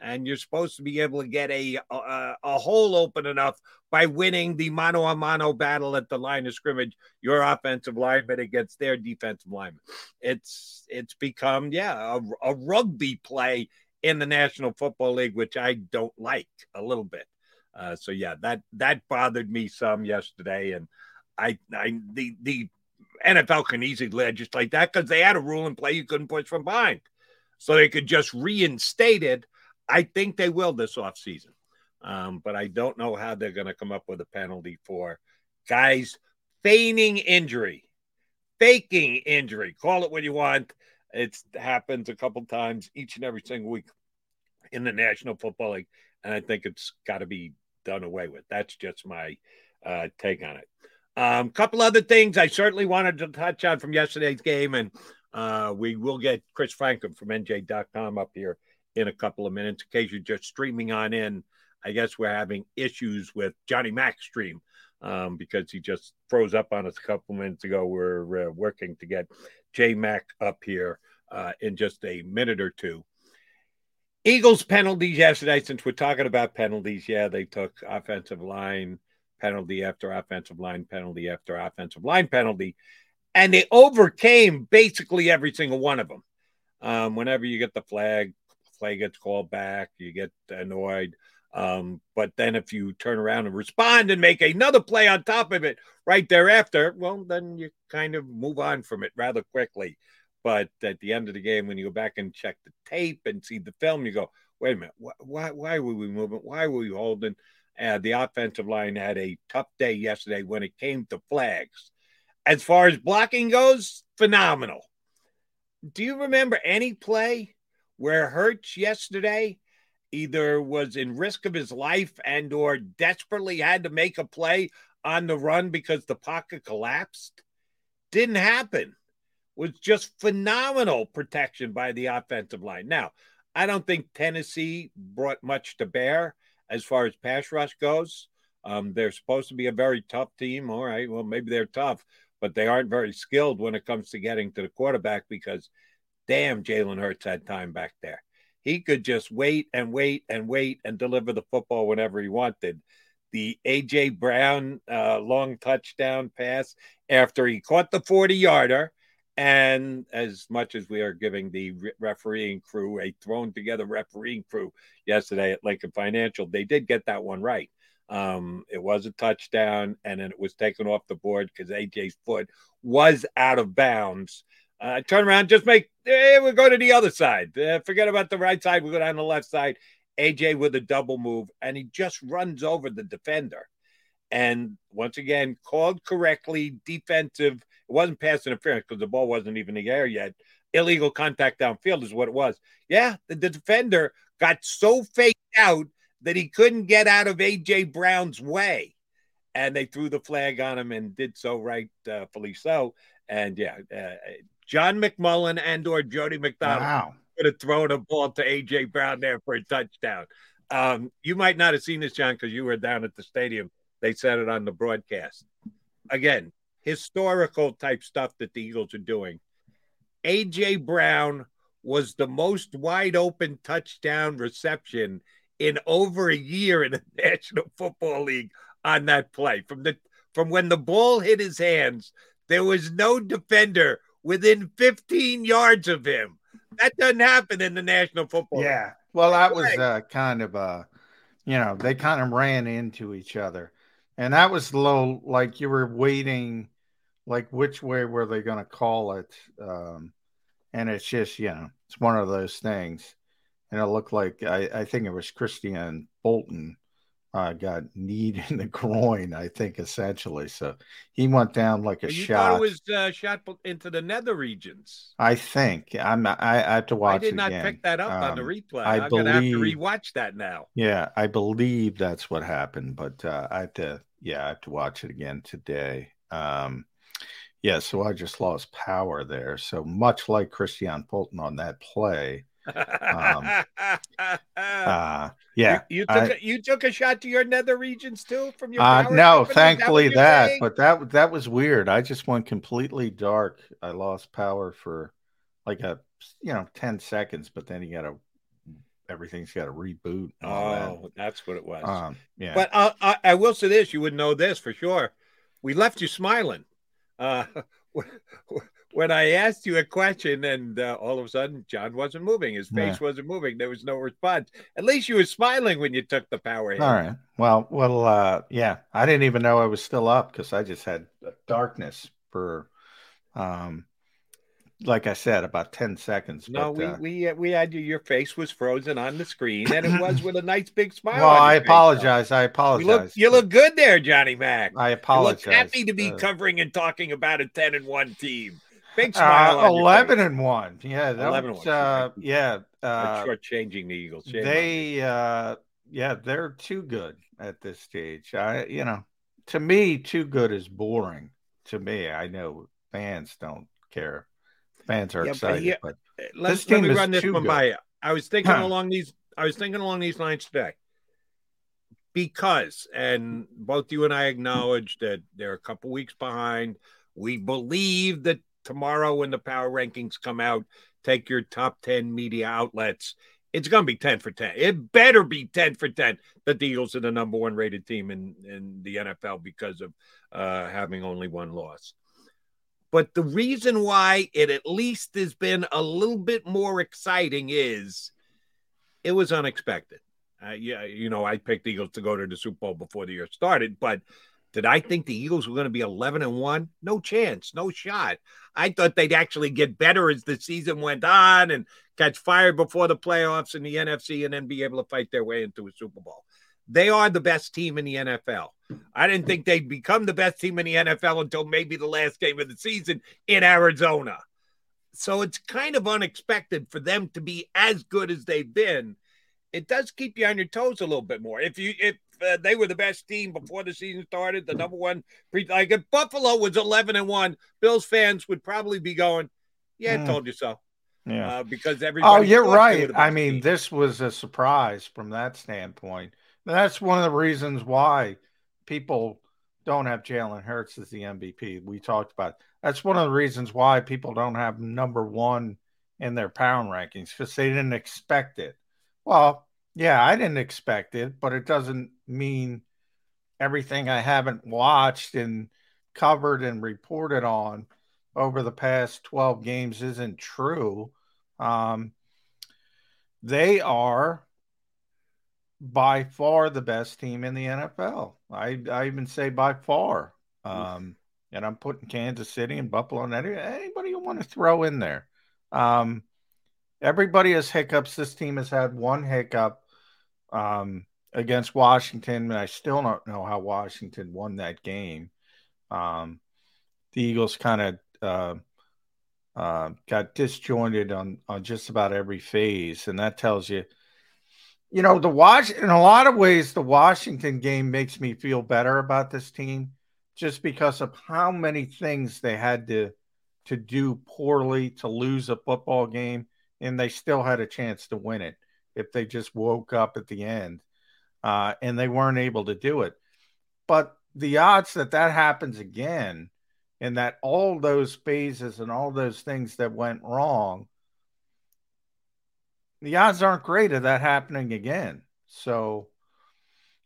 And you're supposed to be able to get a a, a hole open enough by winning the mano-a-mano battle at the line of scrimmage, your offensive lineman against their defensive lineman. It's it's become, yeah, a, a rugby play in the National Football League, which I don't like a little bit. Uh, so, yeah, that that bothered me some yesterday. And I, I the, the N F L can easily legislate that because they had a rule in play you couldn't push from behind. So they could just reinstate it. I think they will this offseason, um, but I don't know how they're going to come up with a penalty for guys feigning injury, faking injury. Call it what you want. It happens a couple times each and every single week in the National Football League, and I think it's got to be done away with. That's just my uh, take on it. A um, couple other things I certainly wanted to touch on from yesterday's game, and uh, we will get Chris Franklin from N J dot com up here in a couple of minutes. In case you're just streaming on in, I guess we're having issues with Johnny Mack's stream um, because he just froze up on us a couple minutes ago. We're uh, working to get J Mack up here uh, in just a minute or two. Eagles penalties yesterday, since we're talking about penalties. Yeah, they took offensive line penalty after offensive line penalty after offensive line penalty, and they overcame basically every single one of them. Um, whenever you get the flag, play gets called back, you get annoyed. Um, but then if you turn around and respond and make another play on top of it right thereafter, well, then you kind of move on from it rather quickly. But at the end of the game, when you go back and check the tape and see the film, you go, wait a minute, wh- why why were we moving? Why were we holding? Uh, the offensive line had a tough day yesterday when it came to flags. As far as blocking goes, phenomenal. Do you remember any play where Hurts yesterday either was in risk of his life and or desperately had to make a play on the run because the pocket collapsed? Didn't happen. Was just phenomenal protection by the offensive line. Now, I don't think Tennessee brought much to bear as far as pass rush goes. Um, they're supposed to be a very tough team. All right, well, maybe they're tough, but they aren't very skilled when it comes to getting to the quarterback because damn, Jalen Hurts had time back there. He could just wait and wait and wait and deliver the football whenever he wanted. The A J. Brown uh, long touchdown pass after he caught the forty-yarder, and as much as we are giving the re- refereeing crew, a thrown-together refereeing crew yesterday at Lincoln Financial, they did get that one right. Um, it was a touchdown, and then it was taken off the board because A J's foot was out of bounds. Uh, turn around, just make, eh, we'll go to the other side. Uh, forget about the right side. We'll go down the left side. A J with a double move, and he just runs over the defender. And once again, called correctly, defensive. It wasn't pass interference because the ball wasn't even in the air yet. Illegal contact downfield is what it was. Yeah, the, the defender got so faked out that he couldn't get out of A J. Brown's way. And they threw the flag on him and did so rightfully uh, so. And, yeah, uh, John McMullen and or Jody McDonald wow. could have thrown a ball to A J. Brown there for a touchdown. Um, you might not have seen this, John, because you were down at the stadium. They said it on the broadcast. Again, historical type stuff that the Eagles are doing. A J. Brown was the most wide open touchdown reception in over a year in the National Football League on that play. From the from when the ball hit his hands, there was no defender within fifteen yards of him. That doesn't happen in the National Football League. Yeah, well, that was uh, kind of a, you know, they kind of ran into each other. And that was low, like you were waiting, like which way were they going to call it? Um, and it's just, you know, it's one of those things. And it looked like, I, I think it was Christian Bolton uh, got kneed in the groin, I think, essentially. So he went down like a you shot. Thought it was uh, shot into the nether regions. I think. I'm not, I, I have to watch it I did not again. pick that up um, on the replay. I I'm going to have to rewatch that now. Yeah, I believe that's what happened, but uh, I have to yeah, I have to watch it again today. Um, yeah, so I just lost power there. So much like Christian Fulton on that play. Um, uh, yeah, you, you took I, a, you took a shot to your nether regions too from your. Uh, no, thankfully that, that but that that was weird. I just went completely dark. I lost power for like a you know ten seconds, but then you got to everything's got to reboot. And all oh, that. That's what it was. Um, yeah, but I, I, I will say this: you would know this for sure. We left you smiling. Uh, When I asked you a question and uh, all of a sudden John wasn't moving, his face yeah. wasn't moving, there was no response. At least you were smiling when you took the power hit. All right. Well, well, uh, yeah, I didn't even know I was still up because I just had darkness for, um, like I said, about ten seconds. No, but, we, uh, we, we had you, your face was frozen on the screen and it was with a nice big smile. Well, I apologize. I apologize. You look, you look good there, Johnny Mac. I apologize. You look happy to be uh, covering and talking about a ten and one team. Big smile. Uh, eleven and one. Yeah, that eleven was, one. Uh, yeah, uh, shortchanging the Eagles. Shame they, uh, yeah, they're too good at this stage. I, you know, to me, too good is boring. To me, I know fans don't care. Fans are yeah, excited, but, yeah, but let's this let me run this one by you. I was thinking huh. along these. I was thinking along these lines today because, and both you and I acknowledge that they're a couple weeks behind. We believe that. Tomorrow when the power rankings come out, take your top ten media outlets. It's going to be ten for ten. It better be ten for ten that the Eagles are the number one rated team in, in the N F L because of uh, having only one loss. But the reason why it at least has been a little bit more exciting is it was unexpected. Uh, yeah, you know, I picked the Eagles to go to the Super Bowl before the year started, but did I think the Eagles were going to be eleven and one? No chance, no shot. I thought they'd actually get better as the season went on and catch fire before the playoffs in the N F C and then be able to fight their way into a Super Bowl. They are the best team in the N F L. I didn't think they'd become the best team in the N F L until maybe the last game of the season in Arizona. So it's kind of unexpected for them to be as good as they've been. It does keep you on your toes a little bit more. If you if uh, they were the best team before the season started, the number one pre- like if Buffalo was eleven and one, Bills fans would probably be going, "Yeah, mm. I told you so." Yeah, uh, because everybody. Oh, you're right. I mean, team. This was a surprise from that standpoint. That's one of the reasons why people don't have Jalen Hurts as the M V P. We talked about. It. That's one of the reasons why people don't have number one in their pound rankings because they didn't expect it. Well, yeah, I didn't expect it, but it doesn't mean everything I haven't watched and covered and reported on over the past twelve games isn't true. Um, they are by far the best team in the N F L. I, I even say by far. Um, and I'm putting Kansas City and Buffalo and anybody you want to throw in there. Um Everybody has hiccups. This team has had one hiccup um, against Washington, and I still don't know how Washington won that game. Um, the Eagles kind of uh, uh, got disjointed on, on just about every phase, and that tells you, you know, the Wash- in a lot of ways, the Washington game makes me feel better about this team just because of how many things they had to to do poorly to lose a football game. And they still had a chance to win it if they just woke up at the end uh, and they weren't able to do it. But the odds that that happens again and that all those phases and all those things that went wrong, the odds aren't great of that happening again. So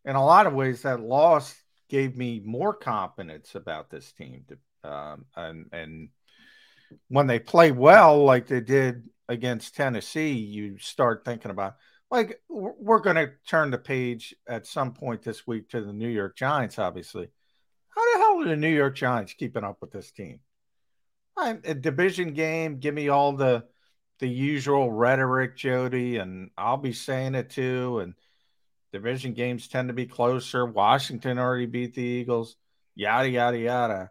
in a lot of ways, that loss gave me more confidence about this team. To, um, and, and when they play well, like they did, against Tennessee, you start thinking about, like, we're going to turn the page at some point this week to the New York Giants, obviously. How the hell are the New York Giants keeping up with this team? I'm a division game, give me all the the usual rhetoric, Jody, and I'll be saying it too, and division games tend to be closer. Washington already beat the Eagles, yada, yada, yada.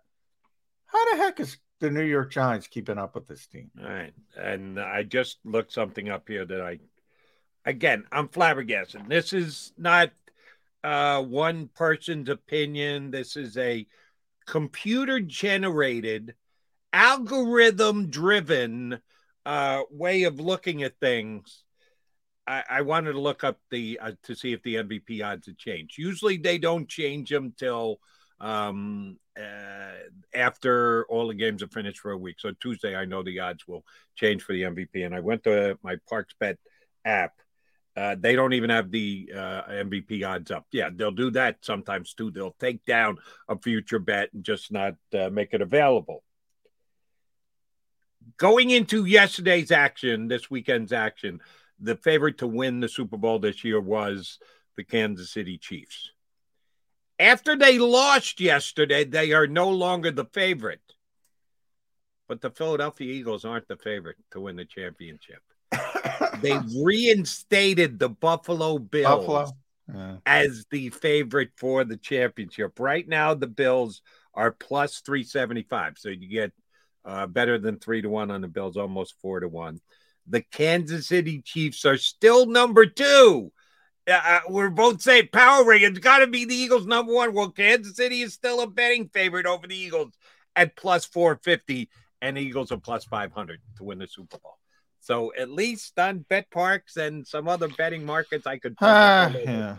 How the heck is the New York Giants keeping up with this team? All right. And I just looked something up here that I, again, I'm flabbergasted. This is not uh, one person's opinion. This is a computer-generated, algorithm-driven uh, way of looking at things. I, I wanted to look up the uh, to see if the M V P odds had changed. Usually they don't change them till um, uh, after all the games are finished for a week. So Tuesday, I know the odds will change for the M V P. And I went to my Parks Bet app. Uh, they don't even have the uh, M V P odds up. Yeah, they'll do that sometimes too. They'll take down a future bet and just not uh, make it available. Going into yesterday's action, this weekend's action, the favorite to win the Super Bowl this year was the Kansas City Chiefs. After they lost yesterday, they are no longer the favorite. But the Philadelphia Eagles aren't the favorite to win the championship. They reinstated the Buffalo Bills Buffalo. Yeah. as the favorite for the championship. Right now, the Bills are plus three seventy-five. So you get uh, better than three to one on the Bills, almost four to one. The Kansas City Chiefs are still number two. Uh, we're both saying power ring. It's got to be the Eagles number one. Well, Kansas City is still a betting favorite over the Eagles at plus four fifty, and the Eagles are plus five hundred to win the Super Bowl. So at least on Bet Parks and some other betting markets, I could. Uh, yeah.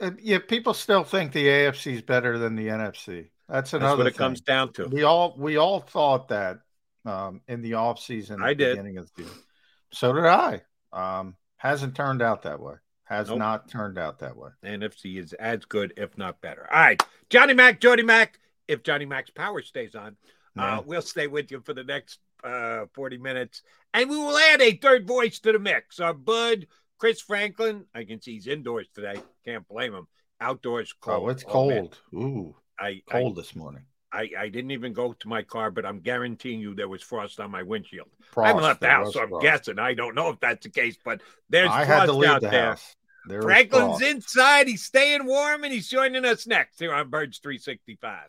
Uh, yeah, people still think the A F C is better than the N F C. That's another That's what it thing. comes down to. We all we all thought that um, in the offseason. I did. Beginning of the year. So did I. Um, hasn't turned out that way. Has nope. not turned out that way. The N F C is as good, if not better. All right, Johnny Mac, Jody Mac. If Johnny Mac's power stays on, yeah. uh, we'll stay with you for the next uh, forty minutes. And we will add a third voice to the mix. Our bud, Chris Franklin. I can see he's indoors today. Can't blame him. Outdoors cold. Oh, it's oh, cold. Man. Ooh, I, cold I, this morning. I, I didn't even go to my car, but I'm guaranteeing you there was frost on my windshield. Frost, I haven't left the house, so I'm frost. guessing. I don't know if that's the case, but there's I frost had out the there. there. Franklin's inside. He's staying warm, and he's joining us next here on Birds three sixty-five.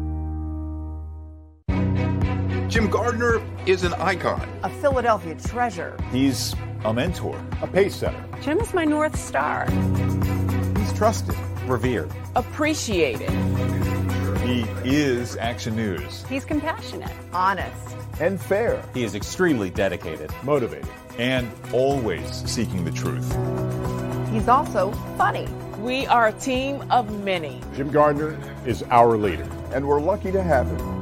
Jim Gardner is an icon. A Philadelphia treasure. He's a mentor, a pace setter. Jim is my North Star. He's trusted, revered. Appreciated. He is Action News. He's compassionate. Honest. And fair. He is extremely dedicated. Motivated. And always seeking the truth. He's also funny. We are a team of many. Jim Gardner is our leader. And we're lucky to have him.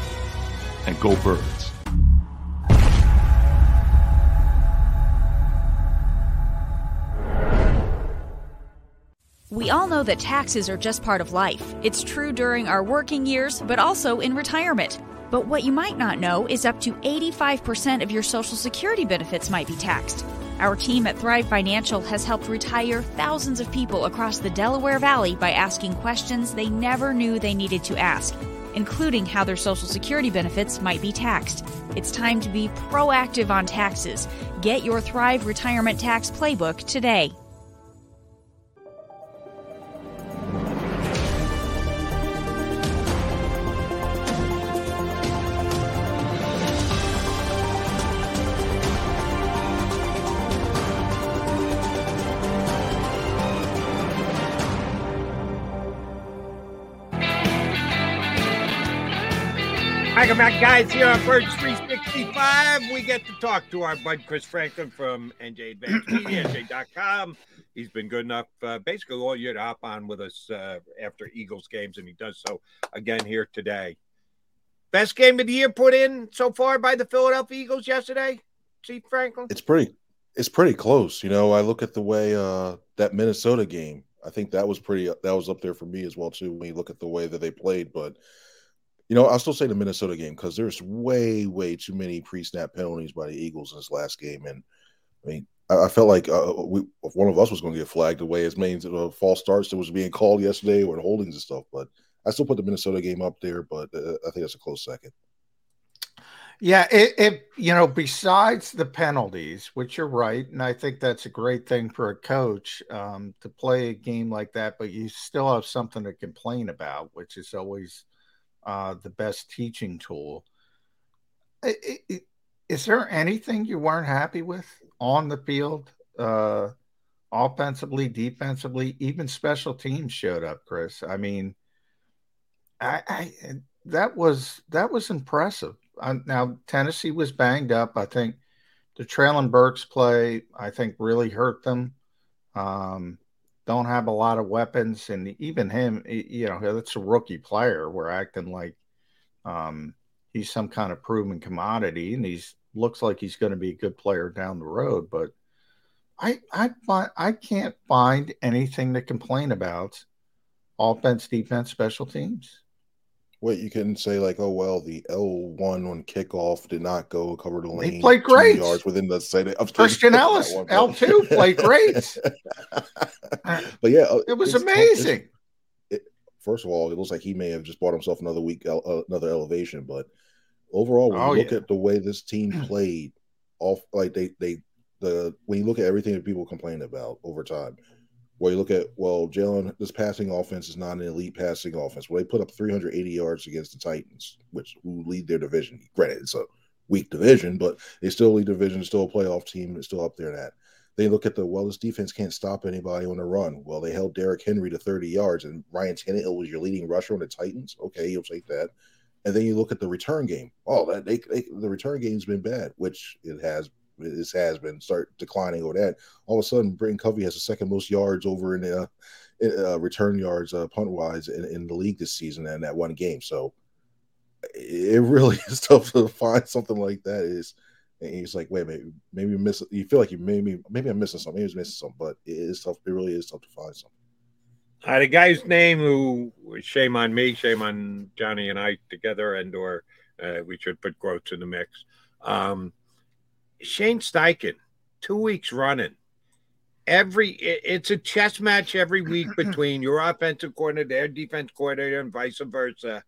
And go Birds. We all know that taxes are just part of life. It's true during our working years, but also in retirement. But what you might not know is up to eighty-five percent of your Social Security benefits might be taxed. Our team at Thrive Financial has helped retire thousands of people across the Delaware Valley by asking questions they never knew they needed to ask. including how their Social Security benefits might be taxed. It's time to be proactive on taxes. Get your Thrive Retirement Tax Playbook today. Welcome back, guys, here on Birds three sixty-five. We get to talk to our bud Chris Franklin from N J Advanced Media, N J dot com. He's been good enough uh, basically all year to hop on with us uh, after Eagles games, and he does so again here today. Best game of the year put in so far by the Philadelphia Eagles yesterday, Chief Franklin? It's pretty, it's pretty close. You know, I look at the way uh, that Minnesota game, I think that was pretty, that was up there for me as well, too, when you look at the way that they played, but you know, I'll still say the Minnesota game because there's way, way too many pre-snap penalties by the Eagles in this last game. And, I mean, I, I felt like uh, we, if one of us was going to get flagged away as many uh, false starts that was being called yesterday or the holdings and stuff. But I still put the Minnesota game up there, but uh, I think that's a close second. Yeah, it, it, you know, besides the penalties, which you're right, and I think that's a great thing for a coach um, to play a game like that, but you still have something to complain about, which is always – Uh, the best teaching tool. It, it, is there anything you weren't happy with on the field, uh, offensively, defensively? Even special teams showed up, Chris. I mean, I, I that was that was impressive. I, now Tennessee was banged up. I think the Treylon Burks play, I think, really hurt them. Um, Don't have a lot of weapons, and even him, you know, that's a rookie player. We're acting like um, he's some kind of proven commodity, and he's looks like he's going to be a good player down the road. But I, I, I can't find anything to complain about: offense, defense, special teams. Wait, you couldn't say like, oh well, the L one on kickoff did not go cover the lane. He played great. Yards within the state. Christian Ellis L two played great. But yeah, it was amazing. It, first of all, it looks like he may have just bought himself another week, uh, another elevation. But overall, when oh, you look yeah. at the way this team played, off like they they the when you look at everything that people complain about over time, where you look at well, Jalen, this passing offense is not an elite passing offense. Well, they put up three hundred eighty yards against the Titans, which who lead their division. Granted, it's a weak division, but they still lead division, still a playoff team, it's still up there in that. They look at the, well, this defense can't stop anybody on the run. Well, they held Derrick Henry to thirty yards, and Ryan Tannehill was your leading rusher on the Titans. Okay, you'll take that. And then you look at the return game. Oh, that they, they the return game's been bad, which it has. This has been start declining over that. All of a sudden, Britain Covey has the second most yards over in the uh, uh, return yards uh, punt wise in, in the league this season and that one game. So it really is tough to find something like that. Is And he's like, wait a minute, maybe you miss. You feel like you maybe maybe I'm missing something. Maybe he's missing something, but it is tough. It really is tough to find something. Uh, the guy's name, who shame on me, shame on Johnny and I together, and or uh, we should put quotes in the mix. Um, Shane Steichen, two weeks running. Every it, it's a chess match every week between your offensive coordinator, their defense coordinator, and vice versa.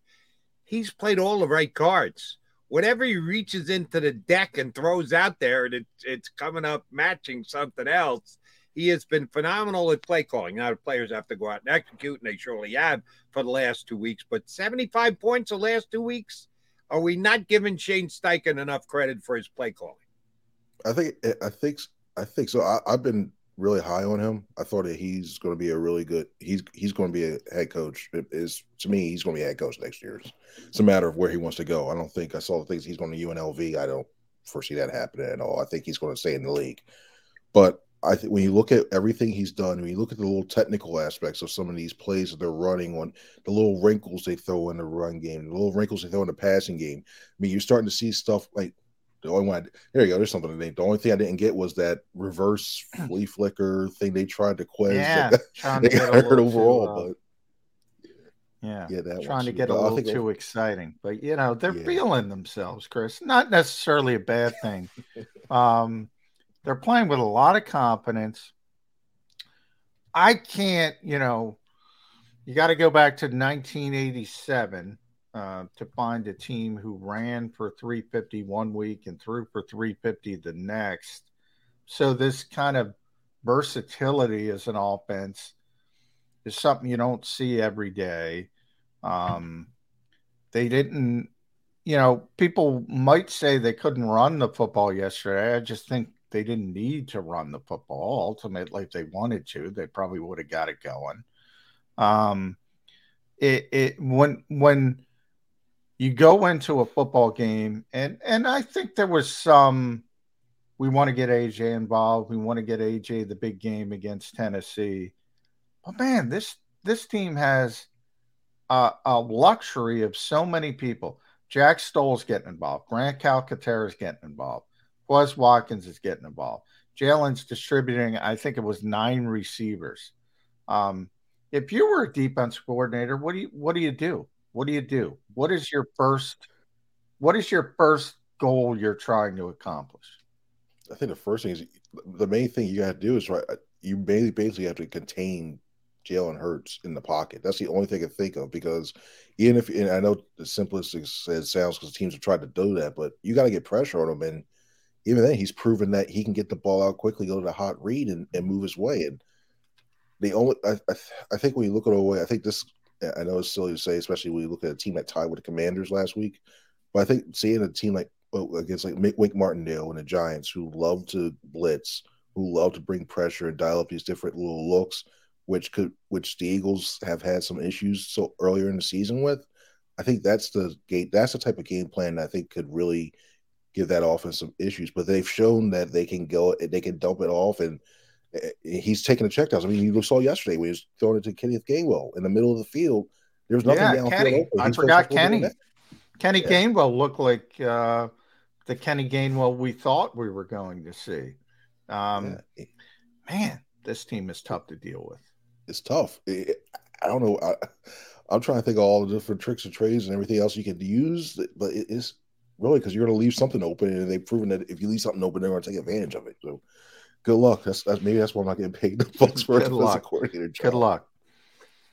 He's played all the right cards. Whatever he reaches into the deck and throws out there, and it, it's coming up matching something else. He has been phenomenal at play calling. Now the players have to go out and execute, and they surely have for the last two weeks. But seventy-five points the last two weeks? Are we not giving Shane Steichen enough credit for his play calling? I think I think I think so. I, I've been really high on him. I thought that he's going to be a really good. He's he's going to be a head coach. It is to me, he's going to be a head coach next year. It's, it's a matter of where he wants to go. I don't think I saw the things he's going to U N L V. I don't foresee that happening at all. I think he's going to stay in the league. But I think when you look at everything he's done, when you look at the little technical aspects of some of these plays that they're running on, the little wrinkles they throw in the run game, the little wrinkles they throw in the passing game. I mean, you're starting to see stuff like. The only one, there you go. There's something to name. The only thing I didn't get was that reverse flea flicker thing they tried to Quez. Yeah, that, trying to get hurt overall, too, uh, but yeah, yeah, that trying to get a little too was, exciting. But you know, they're yeah. feeling themselves, Chris. Not necessarily a bad thing. um, they're playing with a lot of confidence. I can't, you know, you got to go back to nineteen eighty-seven uh, to find a team who ran for three fifty one week and threw for three fifty the next. So this kind of versatility as an offense is something you don't see every day. Um, they didn't, you know, people might say they couldn't run the football yesterday. I just think they didn't need to run the football. Ultimately, if they wanted to, they probably would have got it going. Um, it, it, when, when you go into a football game, and, and I think there was some, we want to get A J involved. We want to get A J the big game against Tennessee. But man, this, this team has a, a luxury of so many people. Jack Stoll's getting involved. Grant Calcaterra is getting involved. Quez Watkins is getting involved. Jalen's distributing, I think it was nine receivers. Um, if you were a defense coordinator, what do you what do you do? What do you do? What is your first what is your first goal you're trying to accomplish? I think the first thing is the main thing you got to do is right. You basically have to contain Jalen Hurts in the pocket. That's the only thing I can think of, because even if, and I know the simplest it sounds because teams have tried to do that, but you got to get pressure on him. And even then, he's proven that he can get the ball out quickly, go to the hot read, and, and move his way. And the only, I, I, I think when you look at away, I think this, I know it's silly to say, especially when you look at a team that tied with the Commanders last week, but I think seeing a team like against like Wink Martindale and the Giants, who love to blitz, who love to bring pressure and dial up these different little looks, which could which the Eagles have had some issues so earlier in the season with. I think that's the gate. That's the type of game plan that I think could really give that offense some issues. But they've shown that they can go, they can dump it off, and he's taking the checkdowns. I mean, you saw yesterday when he was throwing it to Kenneth Gainwell in the middle of the field. There was nothing yeah, downfield. Kenny. Open. I he's forgot Kenny. Kenny yeah. Gainwell looked like uh, the Kenny Gainwell we thought we were going to see. Um, yeah. Man, this team is tough to deal with. It's tough. It, I don't know. I, I'm trying to think of all the different tricks and trades and everything else you can use, but it, it's really because you're going to leave something open, and they've proven that if you leave something open, they're going to take advantage of it. So, good luck. That's, that's maybe that's why I'm not getting paid the bucks for it. Good luck. Good luck.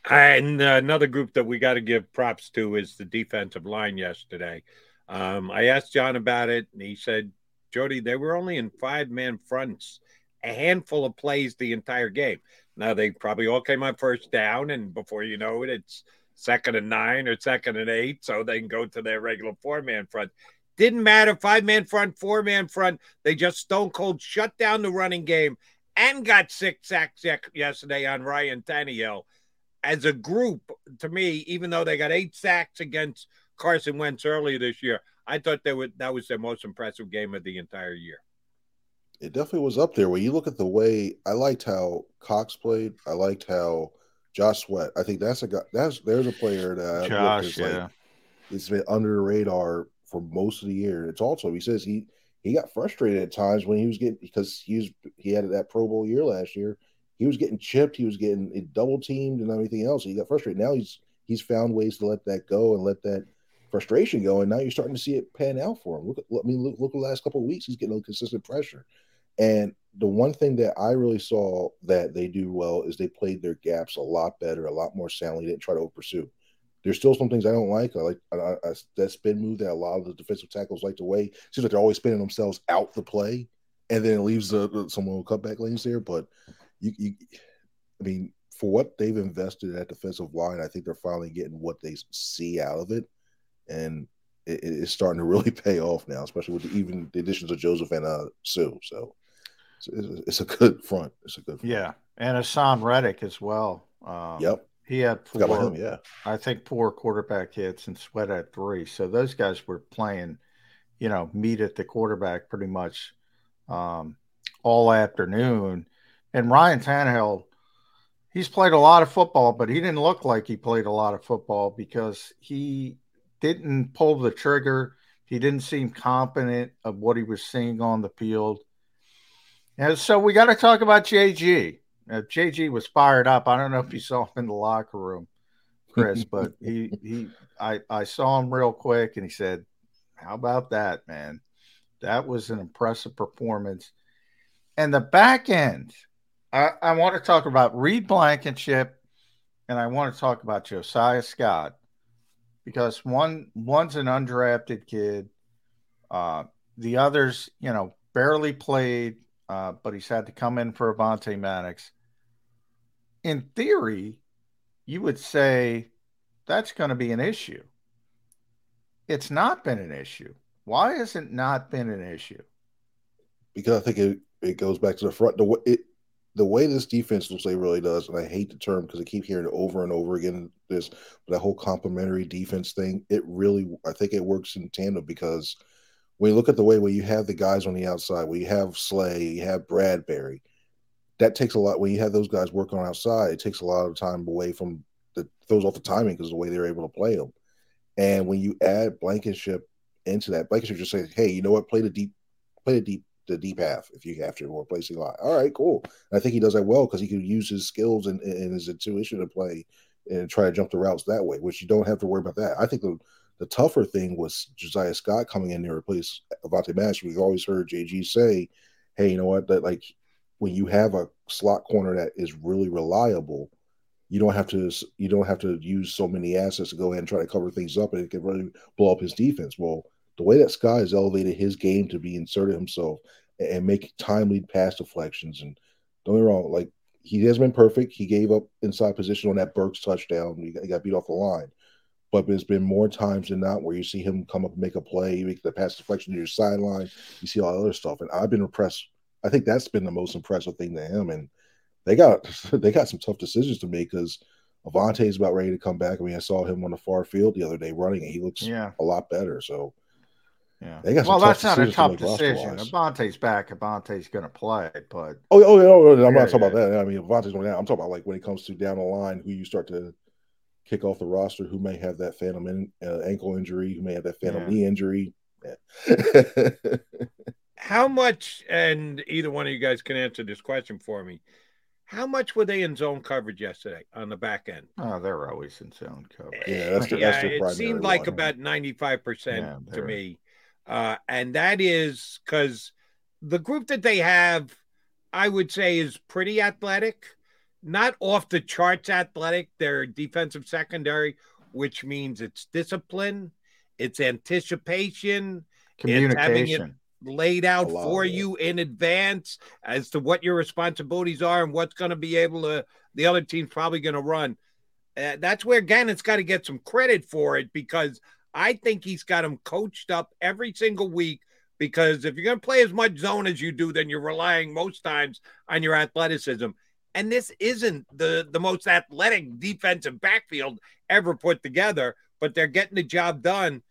And uh, another group that we got to give props to is the defensive line yesterday. Um, I asked John about it, and he said, Jody, they were only in five-man fronts, a handful of plays the entire game. Now, they probably all came on first down, and before you know it, it's second and nine or second and eight, so they can go to their regular four-man front. Didn't matter, five-man front, four-man front. They just stone-cold shut down the running game and got six sacks yesterday on Ryan Tannehill. As a group, to me, even though they got eight sacks against Carson Wentz earlier this year, I thought they were, that was their most impressive game of the entire year. It definitely was up there. When you look at the way, I liked how Cox played. I liked how Josh Sweat. I think that's a guy. That's there's a player that Josh, yeah, like, it's been under the radar for most of the year. It's also he says he he got frustrated at times when he was getting because he was he had that Pro Bowl year last year. He was getting chipped. He was getting double teamed and everything else. He got frustrated. Now he's he's found ways to let that go and let that frustration go. And now you're starting to see it pan out for him. Look, I mean, look, look at the last couple of weeks. He's getting consistent pressure. And the one thing that I really saw that they do well is they played their gaps a lot better, a lot more soundly. They didn't try to over-pursue. There's still some things I don't like. I like I, I, that spin move that a lot of the defensive tackles like to weigh. Seems like they're always spinning themselves out the play, and then it leaves the, some little cutback lanes there, but. You, you, I mean, for what they've invested in that defensive line, I think they're finally getting what they see out of it, and it, it's starting to really pay off now, especially with the, even the additions of Joseph and uh, Sue. So it's, it's a good front. It's a good front. Yeah, and Haason Reddick as well. Um, yep. He had four, him, yeah. I think, four quarterback hits, and Sweat had three. So those guys were playing, you know, meet at the quarterback pretty much um, all afternoon. And Ryan Tannehill, he's played a lot of football, but he didn't look like he played a lot of football because he didn't pull the trigger. He didn't seem confident of what he was seeing on the field. And so we got to talk about J G. Now, J G was fired up. I don't know if you saw him in the locker room, Chris, but he he I, I saw him real quick, and he said, how about that, man? That was an impressive performance. And the back end, I, I want to talk about Reed Blankenship, and I want to talk about Josiah Scott, because one one's an undrafted kid. Uh, the other's, you know, barely played, uh, but he's had to come in for Avonte Maddox. In theory, you would say that's going to be an issue. It's not been an issue. Why has it not been an issue? Because I think it, it goes back to the front. The way, it, the way this defense looks like really does, and I hate the term because I keep hearing it over and over again, this that whole complementary defense thing, it really, I think it works in tandem because when you look at the way where you have the guys on the outside, where you have Slay, you have Bradberry, that takes a lot. When you have those guys working on outside, it takes a lot of time away from the throws off the timing because of the way they're able to play them. And when you add Blankenship into that, Blankenship just says, "Hey, you know what? Play the deep, play the deep, the deep half if you have to, or play C-line." All right, cool. And I think he does that well because he can use his skills and, and his intuition to play and try to jump the routes that way, which you don't have to worry about that. I think the the tougher thing was Josiah Scott coming in there to replace Avonte Maddox. We've always heard J G say, "Hey, you know what? That like." When you have a slot corner that is really reliable, you don't have to you don't have to use so many assets to go ahead and try to cover things up, and it can really blow up his defense. Well, the way that Scott has elevated his game to be inserted himself and make timely pass deflections, and don't get me wrong, like he has been perfect. He gave up inside position on that Burks touchdown. He got, he got beat off the line, but there's been more times than not where you see him come up and make a play, make the pass deflection to your sideline. You see all that other stuff, and I've been impressed. I think that's been the most impressive thing to him, and they got they got some tough decisions to make because Avonte is about ready to come back. I mean, I saw him on the far field the other day running, and he looks yeah. a lot better. So, yeah, they got well, some that's tough not a tough to decision. Avonte's back. Avonte's going to play, but oh, oh, no, no, I'm not talking about that. I mean, Avonte's going down. I'm talking about like when it comes to down the line, who you start to kick off the roster, who may have that phantom in, uh, ankle injury, who may have that phantom yeah. knee injury. Yeah. How much, and either one of you guys can answer this question for me, how much were they in zone coverage yesterday on the back end? Oh, they're always in zone coverage. Yeah, that's the, yeah that's the it seemed like one. About ninety-five percent yeah, to me. Uh, and that is because the group that they have, I would say, is pretty athletic. Not off the charts athletic. They're defensive secondary, which means it's discipline, it's anticipation. Communication. Laid out for you in advance as to what your responsibilities are and what's going to be able to, the other team's probably going to run. Uh, that's where Gannon's got to get some credit for it because I think he's got them coached up every single week because if you're going to play as much zone as you do, then you're relying most times on your athleticism. And this isn't the, the most athletic defensive backfield ever put together, but they're getting the job done.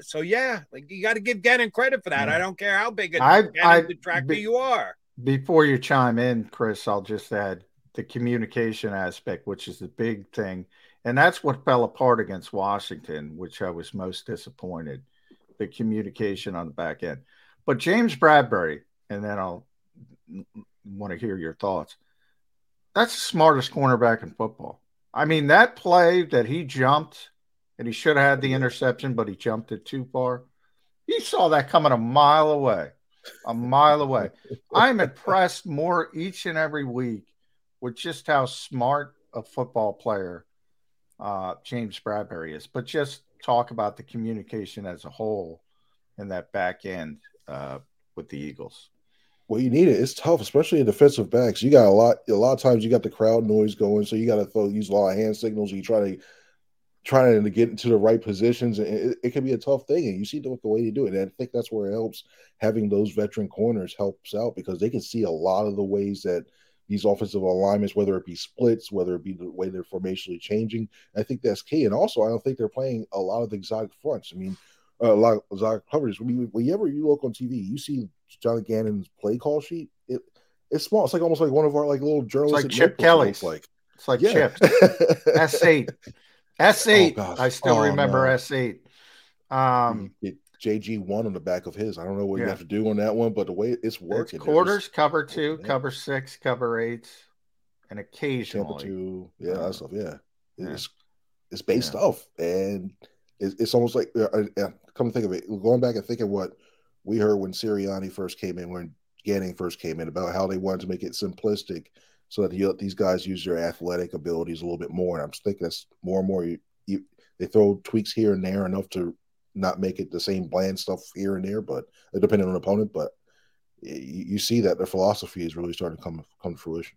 So, yeah, like you got to give Gannon credit for that. Yeah. I don't care how big a detractor you are. Before you chime in, Chris, I'll just add the communication aspect, which is the big thing. And that's what fell apart against Washington, which I was most disappointed, the communication on the back end. But James Bradberry, and then I'll want to hear your thoughts. That's the smartest cornerback in football. I mean, that play that he jumped – and he should have had the interception, but he jumped it too far. He saw that coming a mile away, a mile away. I'm impressed more each and every week with just how smart a football player uh, James Bradberry is. But just talk about the communication as a whole in that back end uh, with the Eagles. Well, you need it. It's tough, especially in defensive backs. You got a lot. A lot of times you got the crowd noise going, so you got to throw, use a lot of hand signals. You try to. Trying to get into the right positions, it, it can be a tough thing, and you see the, the way they do it. And I think that's where it helps having those veteran corners helps out because they can see a lot of the ways that these offensive alignments, whether it be splits, whether it be the way they're formationally changing. I think that's key. And also, I don't think they're playing a lot of the exotic fronts. I mean, a lot of exotic coverages. I mean, whenever you look on T V, you see John Gannon's play call sheet. It it's small. It's like almost like one of our like little journalists. It's like Chip Kelly's. Like it's like yeah. Chip. That's eight. S eight. Oh, I still oh, remember no. S eight. Um, J G one on the back of his. I don't know what yeah. you have to do on that one, but the way it's working. It's quarters, it's, cover two, yeah. cover six, cover eight, and occasionally. Two, yeah, uh, that stuff, yeah. yeah. It's it's based yeah. off, and it's, it's almost like, uh, uh, come to think of it, going back and thinking what we heard when Sirianni first came in, when Gannon first came in, about how they wanted to make it simplistic so that he, these guys use their athletic abilities a little bit more. And I'm thinking that's more and more you, you, They throw tweaks here and there enough to not make it the same bland stuff here and there, but depending on the opponent. But you, you see that their philosophy is really starting to come come to fruition.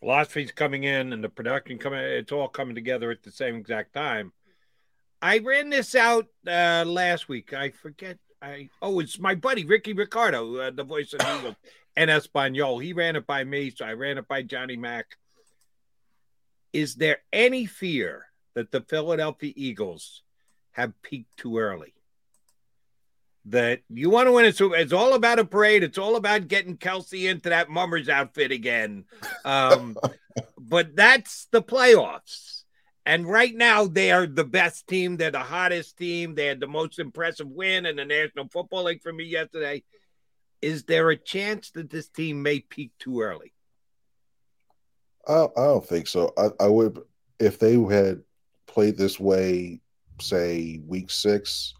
Philosophy's coming in, and the production coming. It's all coming together at the same exact time. I ran this out uh, last week. I forget. I oh, it's my buddy Ricky Ricardo, uh, the voice of the Eagles, and Espanol. He ran it by me, so I ran it by Johnny Mac. Is there any fear that the Philadelphia Eagles have peaked too early? That you want to win a Super Bowl. It's all about a parade. It's all about getting Kelce into that mummer's outfit again. Um, but that's the playoffs. And right now, they are the best team. They're the hottest team. They had the most impressive win in the National Football League for me yesterday. Is there a chance that this team may peak too early? I, I don't think so. I, I would, if they had played this way, say, week six,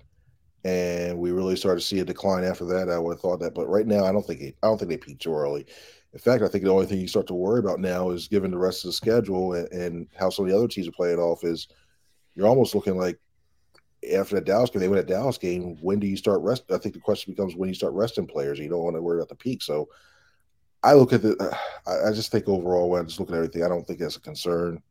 and we really started to see a decline after that, I would have thought that. But right now, I don't think it, I don't think they peaked too early. In fact, I think the only thing you start to worry about now is, given the rest of the schedule and, and how some of the other teams are playing off, is you're almost looking like after that Dallas game, they win that Dallas game, when do you start rest? I think the question becomes when you start resting players. You don't want to worry about the peak. So I look at the uh, – I just think overall when I just look at everything, I don't think that's a concern.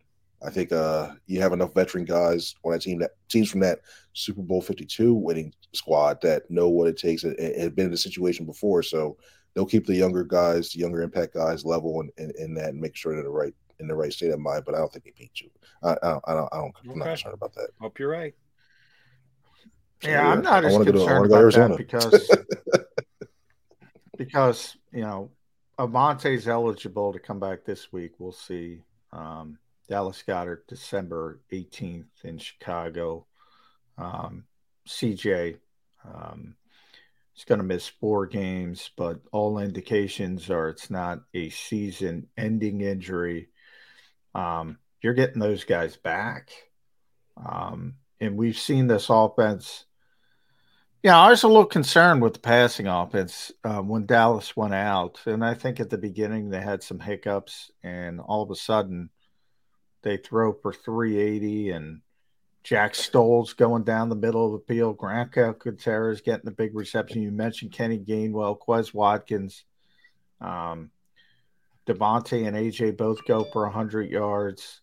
I think uh, you have enough veteran guys on that team, that teams from that Super Bowl fifty-two winning squad, that know what it takes and have been in the situation before. So they'll keep the younger guys, the younger impact guys level and in, in, in that and make sure they're the right, in the right state of mind. But I don't think they beat you. I, I don't, I don't, I don't okay. I'm not concerned about that. Hope you're right. So, yeah, yeah, I'm not I as concerned to, I about to Arizona. that because, because, you know, Avonte's eligible to come back this week. We'll see. Um, Dallas Goedert, December eighteenth in Chicago. Um, C J um, is going to miss four games, but all indications are it's not a season-ending injury. Um, you're getting those guys back. Um, and we've seen this offense. Yeah, I was a little concerned with the passing offense uh, when Dallas went out. And I think at the beginning they had some hiccups, and all of a sudden – they throw for three eighty, and Jack Stoll's going down the middle of the field. Grant Calcaterra is getting a big reception. You mentioned Kenny Gainwell, Quez Watkins. Um, Devontae and A J both go for one hundred yards.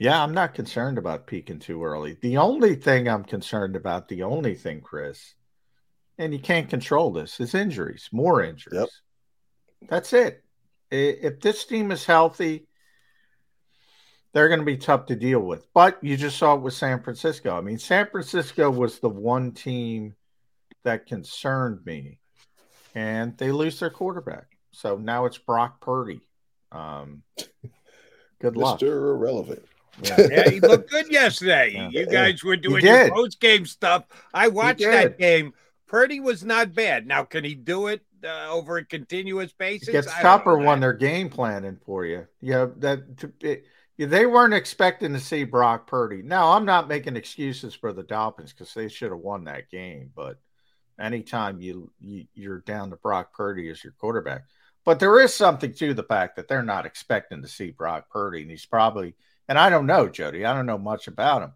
Yeah, I'm not concerned about peaking too early. The only thing I'm concerned about, the only thing, Chris, and you can't control this, is injuries, more injuries. Yep. That's it. If this team is healthy, they're going to be tough to deal with. But you just saw it with San Francisco. I mean, San Francisco was the one team that concerned me, and they lose their quarterback. So now it's Brock Purdy. Um, good luck. Mister Irrelevant. Yeah. Yeah, he looked good yesterday. Yeah. You guys were doing your post-game stuff. I watched that game. Purdy was not bad. Now, can he do it Uh, over a continuous basis? It gets tougher when they're game planning for you. Yeah, that to, it, they weren't expecting to see Brock Purdy. Now, I'm not making excuses for the Dolphins because they should have won that game. But anytime you, you, you're down to Brock Purdy as your quarterback. But there is something to the fact that they're not expecting to see Brock Purdy. And he's probably – and I don't know, Jody. I don't know much about him.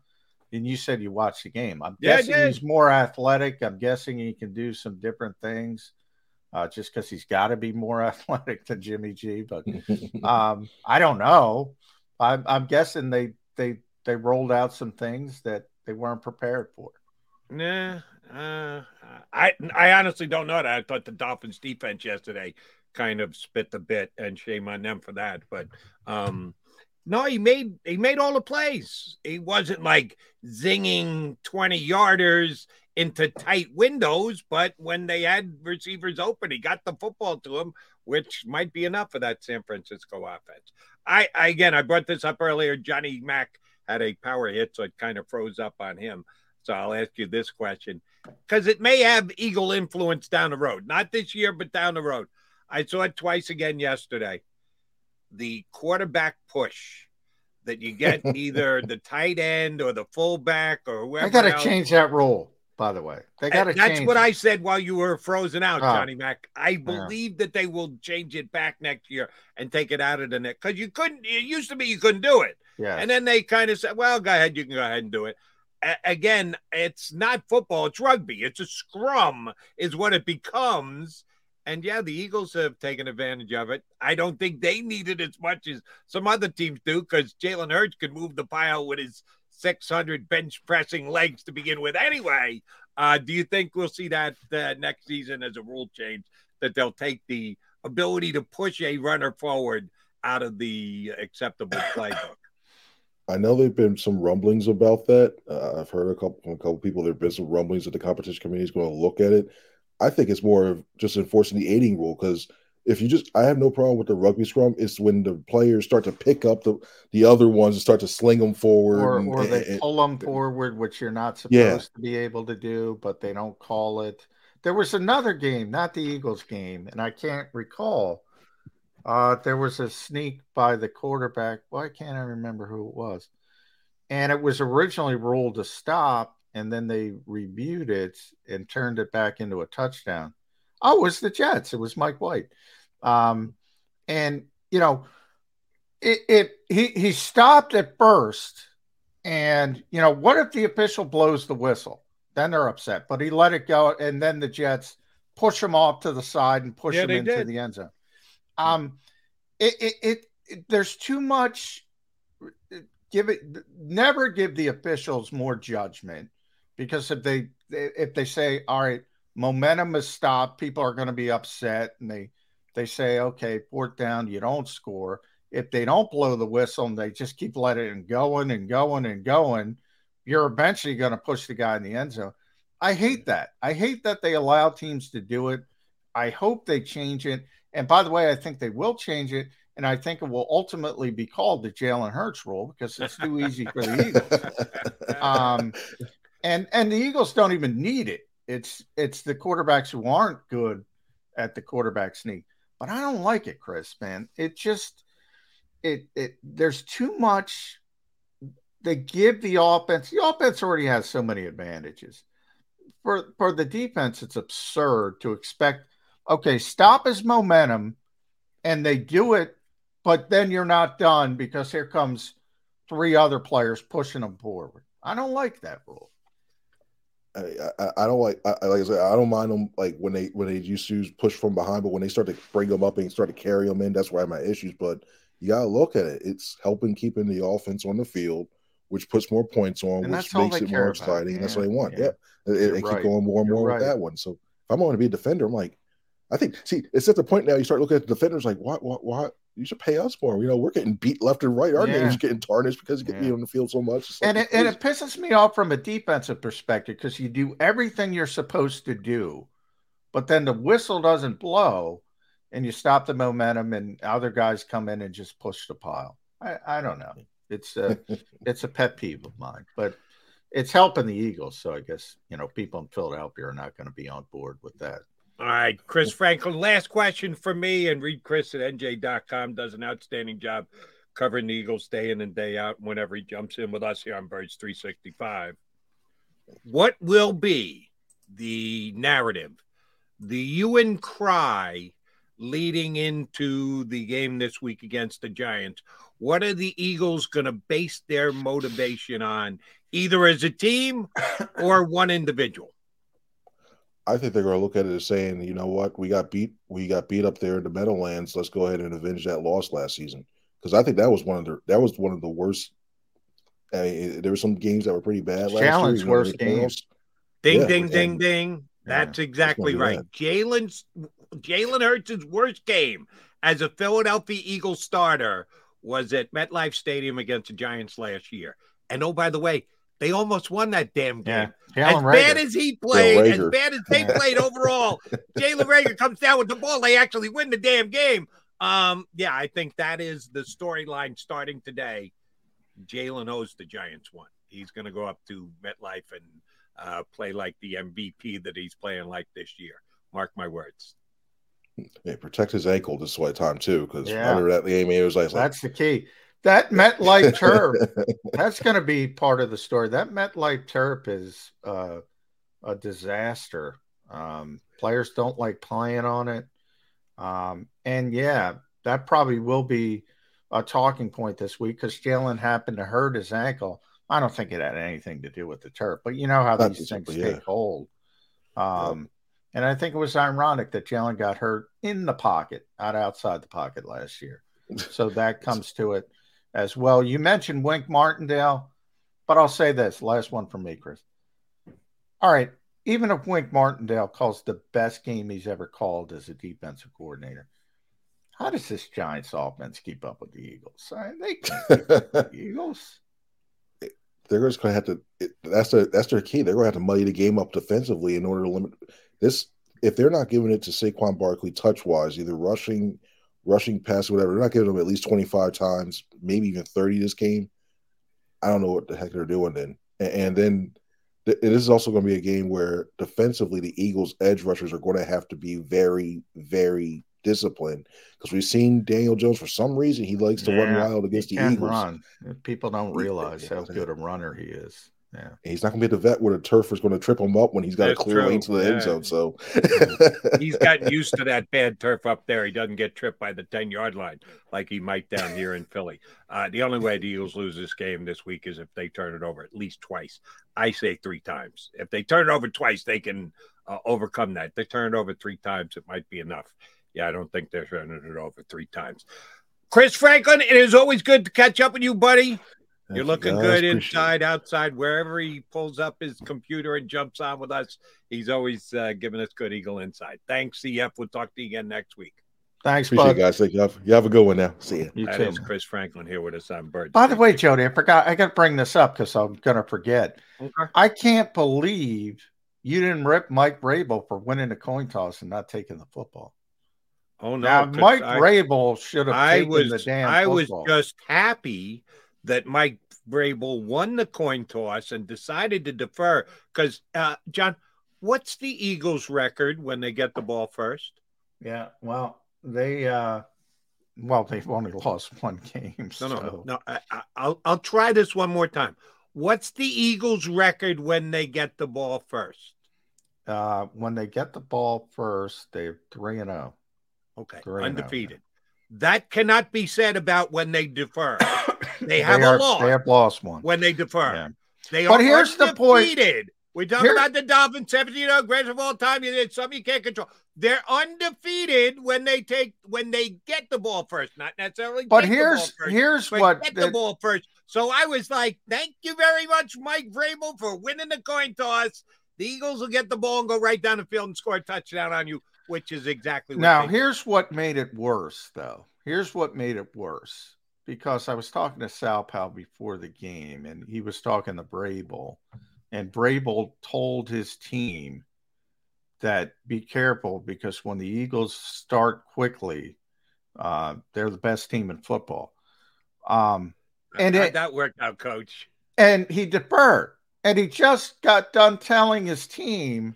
And you said you watched the game. I'm yeah, guessing he's more athletic. I'm guessing he can do some different things uh, just because he's got to be more athletic than Jimmy G. But um, I don't know. I'm, I'm guessing they, they they rolled out some things that they weren't prepared for. Nah, uh, I I honestly don't know that. I thought the Dolphins' defense yesterday kind of spit the bit, and shame on them for that. But um, no, he made he made all the plays. He wasn't like zinging twenty-yarders into tight windows, but when they had receivers open, he got the football to him, which might be enough for that San Francisco offense. I, I again, I brought this up earlier. Johnny Mack had a power hit, so it kind of froze up on him. So I'll ask you this question, because it may have Eagle influence down the road. Not this year, but down the road. I saw it twice again yesterday. The quarterback push that you get either the tight end or the fullback or whoever. I got to change that rule. by the way. They got to That's change what it. I said while you were frozen out, oh, Johnny Mac. I believe yeah. that they will change it back next year and take it out of the net. Because you couldn't – it used to be you couldn't do it. Yeah. And then they kind of said, well, go ahead. You can go ahead and do it. A- again, it's not football. It's rugby. It's a scrum is what it becomes. And, yeah, the Eagles have taken advantage of it. I don't think they need it as much as some other teams do because Jalen Hurts could move the pile with his six hundred bench-pressing legs to begin with anyway. Uh, do you think we'll see that uh, next season as a rule change, that they'll take the ability to push a runner forward out of the acceptable playbook? I know there have been some rumblings about that. Uh, I've heard a couple from a couple people there have been some rumblings that the competition committee is going to look at it. I think it's more of just enforcing the aiding rule because if you just – I have no problem with the rugby scrum. It's when the players start to pick up the, the other ones and start to sling them forward. Or, and, or and, they and, pull them and, forward, which you're not supposed yeah. to be able to do, but they don't call it. There was another game, not the Eagles game, and I can't recall. Uh, there was a sneak by the quarterback. Why can't I remember who it was? And it was originally ruled a stop. And then they reviewed it and turned it back into a touchdown. Oh, it was the Jets. It was Mike White. Um, and, you know, it, it he, he stopped at first. And, you know, what if the official blows the whistle? Then they're upset. But he let it go. And then the Jets push him off to the side and push yeah, him into did. the end zone. Um, it, it, it, it, there's too much. Give it, never give the officials more judgment. Because if they if they say, all right, momentum is stopped, people are going to be upset, and they, they say, okay, fourth down, you don't score. If they don't blow the whistle and they just keep letting it going and going and going, you're eventually going to push the guy in the end zone. I hate that. I hate that they allow teams to do it. I hope they change it. And by the way, I think they will change it. And I think it will ultimately be called the Jalen Hurts rule because it's too easy for the Eagles. Um And and the Eagles don't even need it. It's it's the quarterbacks who aren't good at the quarterback sneak. But I don't like it, Chris, man. It just it it there's too much. They give the offense. The offense already has so many advantages. For for the defense, it's absurd to expect, okay, stop his momentum, and they do it, but then you're not done because here comes three other players pushing them forward. I don't like that rule. I, I, I don't like I, like I said I don't mind them like when they when they used to push from behind, but when they start to bring them up and start to carry them in, that's where I have my issues. But you gotta look at it; it's helping keeping the offense on the field, which puts more points on, and which makes it more exciting. Yeah. That's what they want. Yeah, yeah. They, they right. keep going more and You're more right. with that one. So if I'm going to be a defender, I'm like, I think see it's at the point now you start looking at the defenders like what what what. You should pay us more. You know, we're getting beat left and right. Our yeah. name's getting tarnished because you get beat yeah. on the field so much. Like, and it, and it pisses me off from a defensive perspective because you do everything you're supposed to do, but then the whistle doesn't blow and you stop the momentum and other guys come in and just push the pile. I, I don't know. It's a, it's a pet peeve of mine, but it's helping the Eagles. So I guess, you know, people in Philadelphia are not going to be on board with that. All right, Chris Franklin, last question for me, and read Chris at N J dot com. Does an outstanding job covering the Eagles day in and day out whenever he jumps in with us here on Birds three sixty-five. What will be the narrative, the hue and cry leading into the game this week against the Giants? What are the Eagles going to base their motivation on, either as a team or one individual? I think they're going to look at it as saying, you know what, we got beat, we got beat up there in the Meadowlands. Let's go ahead and avenge that loss last season, because I think that was one of the that was one of the worst. I mean, there were some games that were pretty bad. Last Jalen's year, worst games. Ding, yeah, ding, ding, ding. That's yeah, exactly right. Bad. Jalen's Jalen Hurts' worst game as a Philadelphia Eagles starter was at MetLife Stadium against the Giants last year. And oh, by the way, they almost won that damn game. Yeah. As bad as he played, as bad as they played overall, Jalen Reagor comes down with the ball. They actually win the damn game. Um, yeah, I think that is the storyline starting today. Jalen owes the Giants one. He's going to go up to MetLife and uh, play like the M V P that he's playing like this year. Mark my words. Yeah, protect his ankle this way time, too, because yeah. I remember that game. It was like, that's the key. That MetLife turf, that's going to be part of the story. That MetLife turf is uh, a disaster. Um, players don't like playing on it. Um, and, yeah, that probably will be a talking point this week because Jalen happened to hurt his ankle. I don't think it had anything to do with the turf, but you know how That's these things yeah. take hold. Um, yep. And I think it was ironic that Jalen got hurt in the pocket, not outside the pocket last year. So that comes to it as well. You mentioned Wink Martindale, but I'll say this. Last one from me, Chris. All right. Even if Wink Martindale calls the best game he's ever called as a defensive coordinator, how does this Giants offense keep up with the Eagles? I mean, they can't keep up with the Eagles. They're just going to have to – that's their, that's their key. They're going to have to muddy the game up defensively in order to limit – this. If they're not giving it to Saquon Barkley touch-wise, either rushing, rushing pass, whatever, they're not giving them at least twenty-five times, maybe even thirty this game, I don't know what the heck they're doing then. And, and then th- this is also going to be a game where defensively the Eagles' edge rushers are going to have to be very, very disciplined because we've seen Daniel Jones, for some reason, he likes to yeah, run wild against the Eagles. Run. People don't realize yeah, how good a runner he is. Yeah. And he's not going to be at the vet where the turf is going to trip him up when he's got That's a clear true. lane to the yeah. end zone. So he's gotten used to that bad turf up there. He doesn't get tripped by the ten-yard line like he might down here in Philly. Uh, the only way the Eagles lose this game this week is if they turn it over at least twice. I say three times. If they turn it over twice, they can uh, overcome that. If they turn it over three times, it might be enough. Yeah, I don't think they're turning it over three times. Chris Franklin, it is always good to catch up with you, buddy. Thank You're looking you good inside, it. outside, wherever he pulls up his computer and jumps on with us. He's always uh, giving us good Eagle insight. Thanks, C F. We'll talk to you again next week. Thanks, Appreciate bud. You guys. Thank you. You have a good one now. See you. you that too, is man. Chris Franklin here with us on Birds. By the way, Jody, I forgot. I got to bring this up because I'm going to forget. Okay. I can't believe you didn't rip Mike Vrabel for winning the coin toss and not taking the football. Oh, no. Now, Mike I, Vrabel should have I taken was, the damn I football. I was just happy that Mike Vrabel won the coin toss and decided to defer. Because, uh, John, what's the Eagles' record when they get the ball first? Yeah, well, they uh, well they've only lost one game. So. No, no, no. I, I, I'll I'll try this one more time. What's the Eagles' record when they get the ball first? Uh, when they get the ball first, they're three and zero. Okay, three undefeated. And that cannot be said about when they defer. They have they are, a loss. They have lost one. When they defer. Yeah. They but are here's the point. We're talking Here, about the Dolphins, seventeen oh, greatest of all time. It's something you can't control. They're undefeated when they take when they get the ball first. Not necessarily but here's, first, here's but what get the, the ball first. So I was like, thank you very much, Mike Vrabel, for winning the coin toss. The Eagles will get the ball and go right down the field and score a touchdown on you, which is exactly what Now, here's did. what made it worse, though. Here's what made it worse. Because I was talking to Sal Powell before the game, and he was talking to Vrabel, and Vrabel told his team that be careful because when the Eagles start quickly, uh, they're the best team in football. Um, and it, that worked out, Coach. And he deferred, and he just got done telling his team.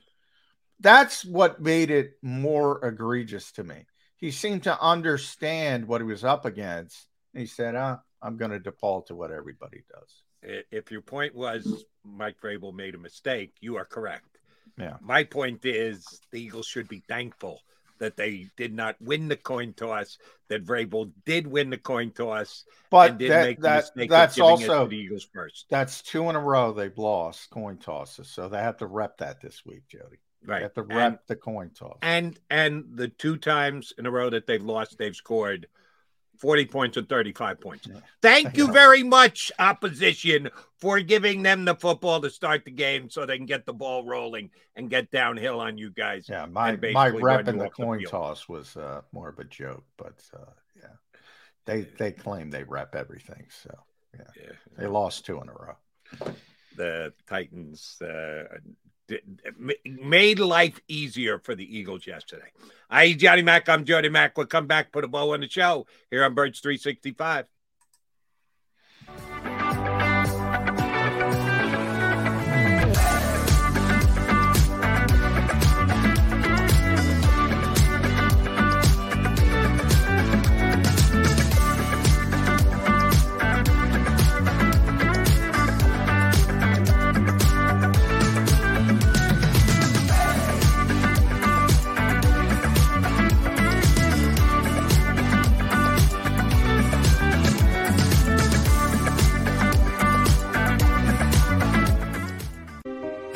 That's what made it more egregious to me. He seemed to understand what he was up against. He said, ah, I'm going to default to what everybody does. If your point was Mike Vrabel made a mistake, you are correct. Yeah. My point is the Eagles should be thankful that they did not win the coin toss, that Vrabel did win the coin toss, but and didn't that, make the that, mistake that's of giving also, it to the Eagles first. That's two in a row they've lost coin tosses, so they have to rep that this week, Jody. Right. They have to rep and, the coin toss. And, and the two times in a row that they've lost, they've scored – forty points and thirty-five points. Thank you very much, opposition, for giving them the football to start the game so they can get the ball rolling and get downhill on you guys. Yeah, my, my rep in the coin toss was uh, more of a joke, but uh, yeah, they they claim they rep everything. So, yeah, yeah. They lost two in a row. The Titans uh, did, made life easier for the Eagles yesterday. I, Johnny Mac, I'm Jody Mac. We'll come back, put a bow on the show here on Birds three sixty-five.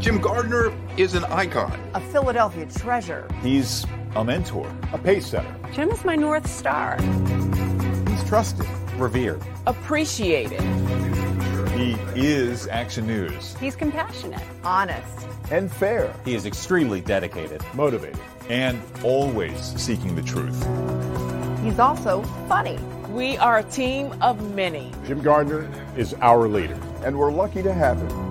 Jim Gardner is an icon. A Philadelphia treasure. He's a mentor, a pace setter. Jim is my North Star. He's trusted, revered, appreciated. He is Action News. He's compassionate, honest, and fair. He is extremely dedicated, motivated, and always seeking the truth. He's also funny. We are a team of many. Jim Gardner is our leader, and we're lucky to have him.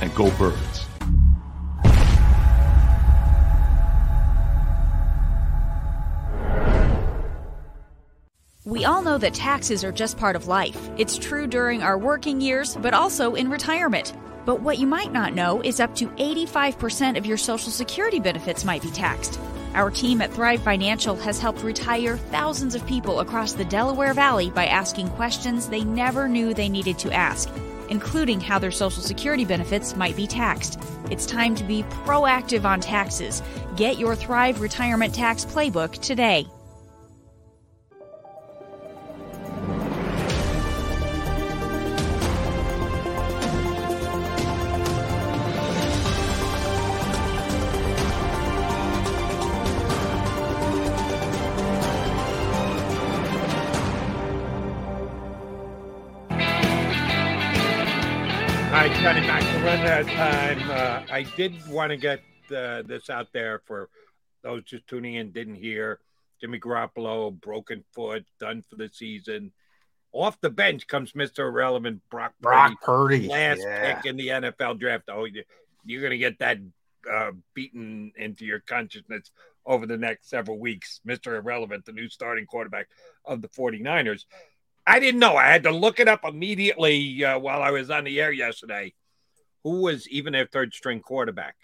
And go Birds. We all know that taxes are just part of life. It's true during our working years, but also in retirement. But what you might not know is up to eighty-five percent of your Social Security benefits might be taxed. Our team at Thrive Financial has helped retire thousands of people across the Delaware Valley by asking questions they never knew they needed to ask, including how their Social Security benefits might be taxed. It's time to be proactive on taxes. Get your Thrive Retirement Tax Playbook today. Time. Uh, I did want to get uh, this out there for those just tuning in, didn't hear. Jimmy Garoppolo, broken foot, done for the season. Off the bench comes Mister Irrelevant, Brock, Brock Purdy. Purdy. Last yeah. pick in the N F L draft. Oh, you're going to get that uh, beaten into your consciousness over the next several weeks. Mister Irrelevant, the new starting quarterback of the forty-niners. I didn't know. I had to look it up immediately uh, while I was on the air yesterday. Who was even their third-string quarterback.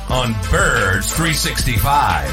on Birds three sixty-five.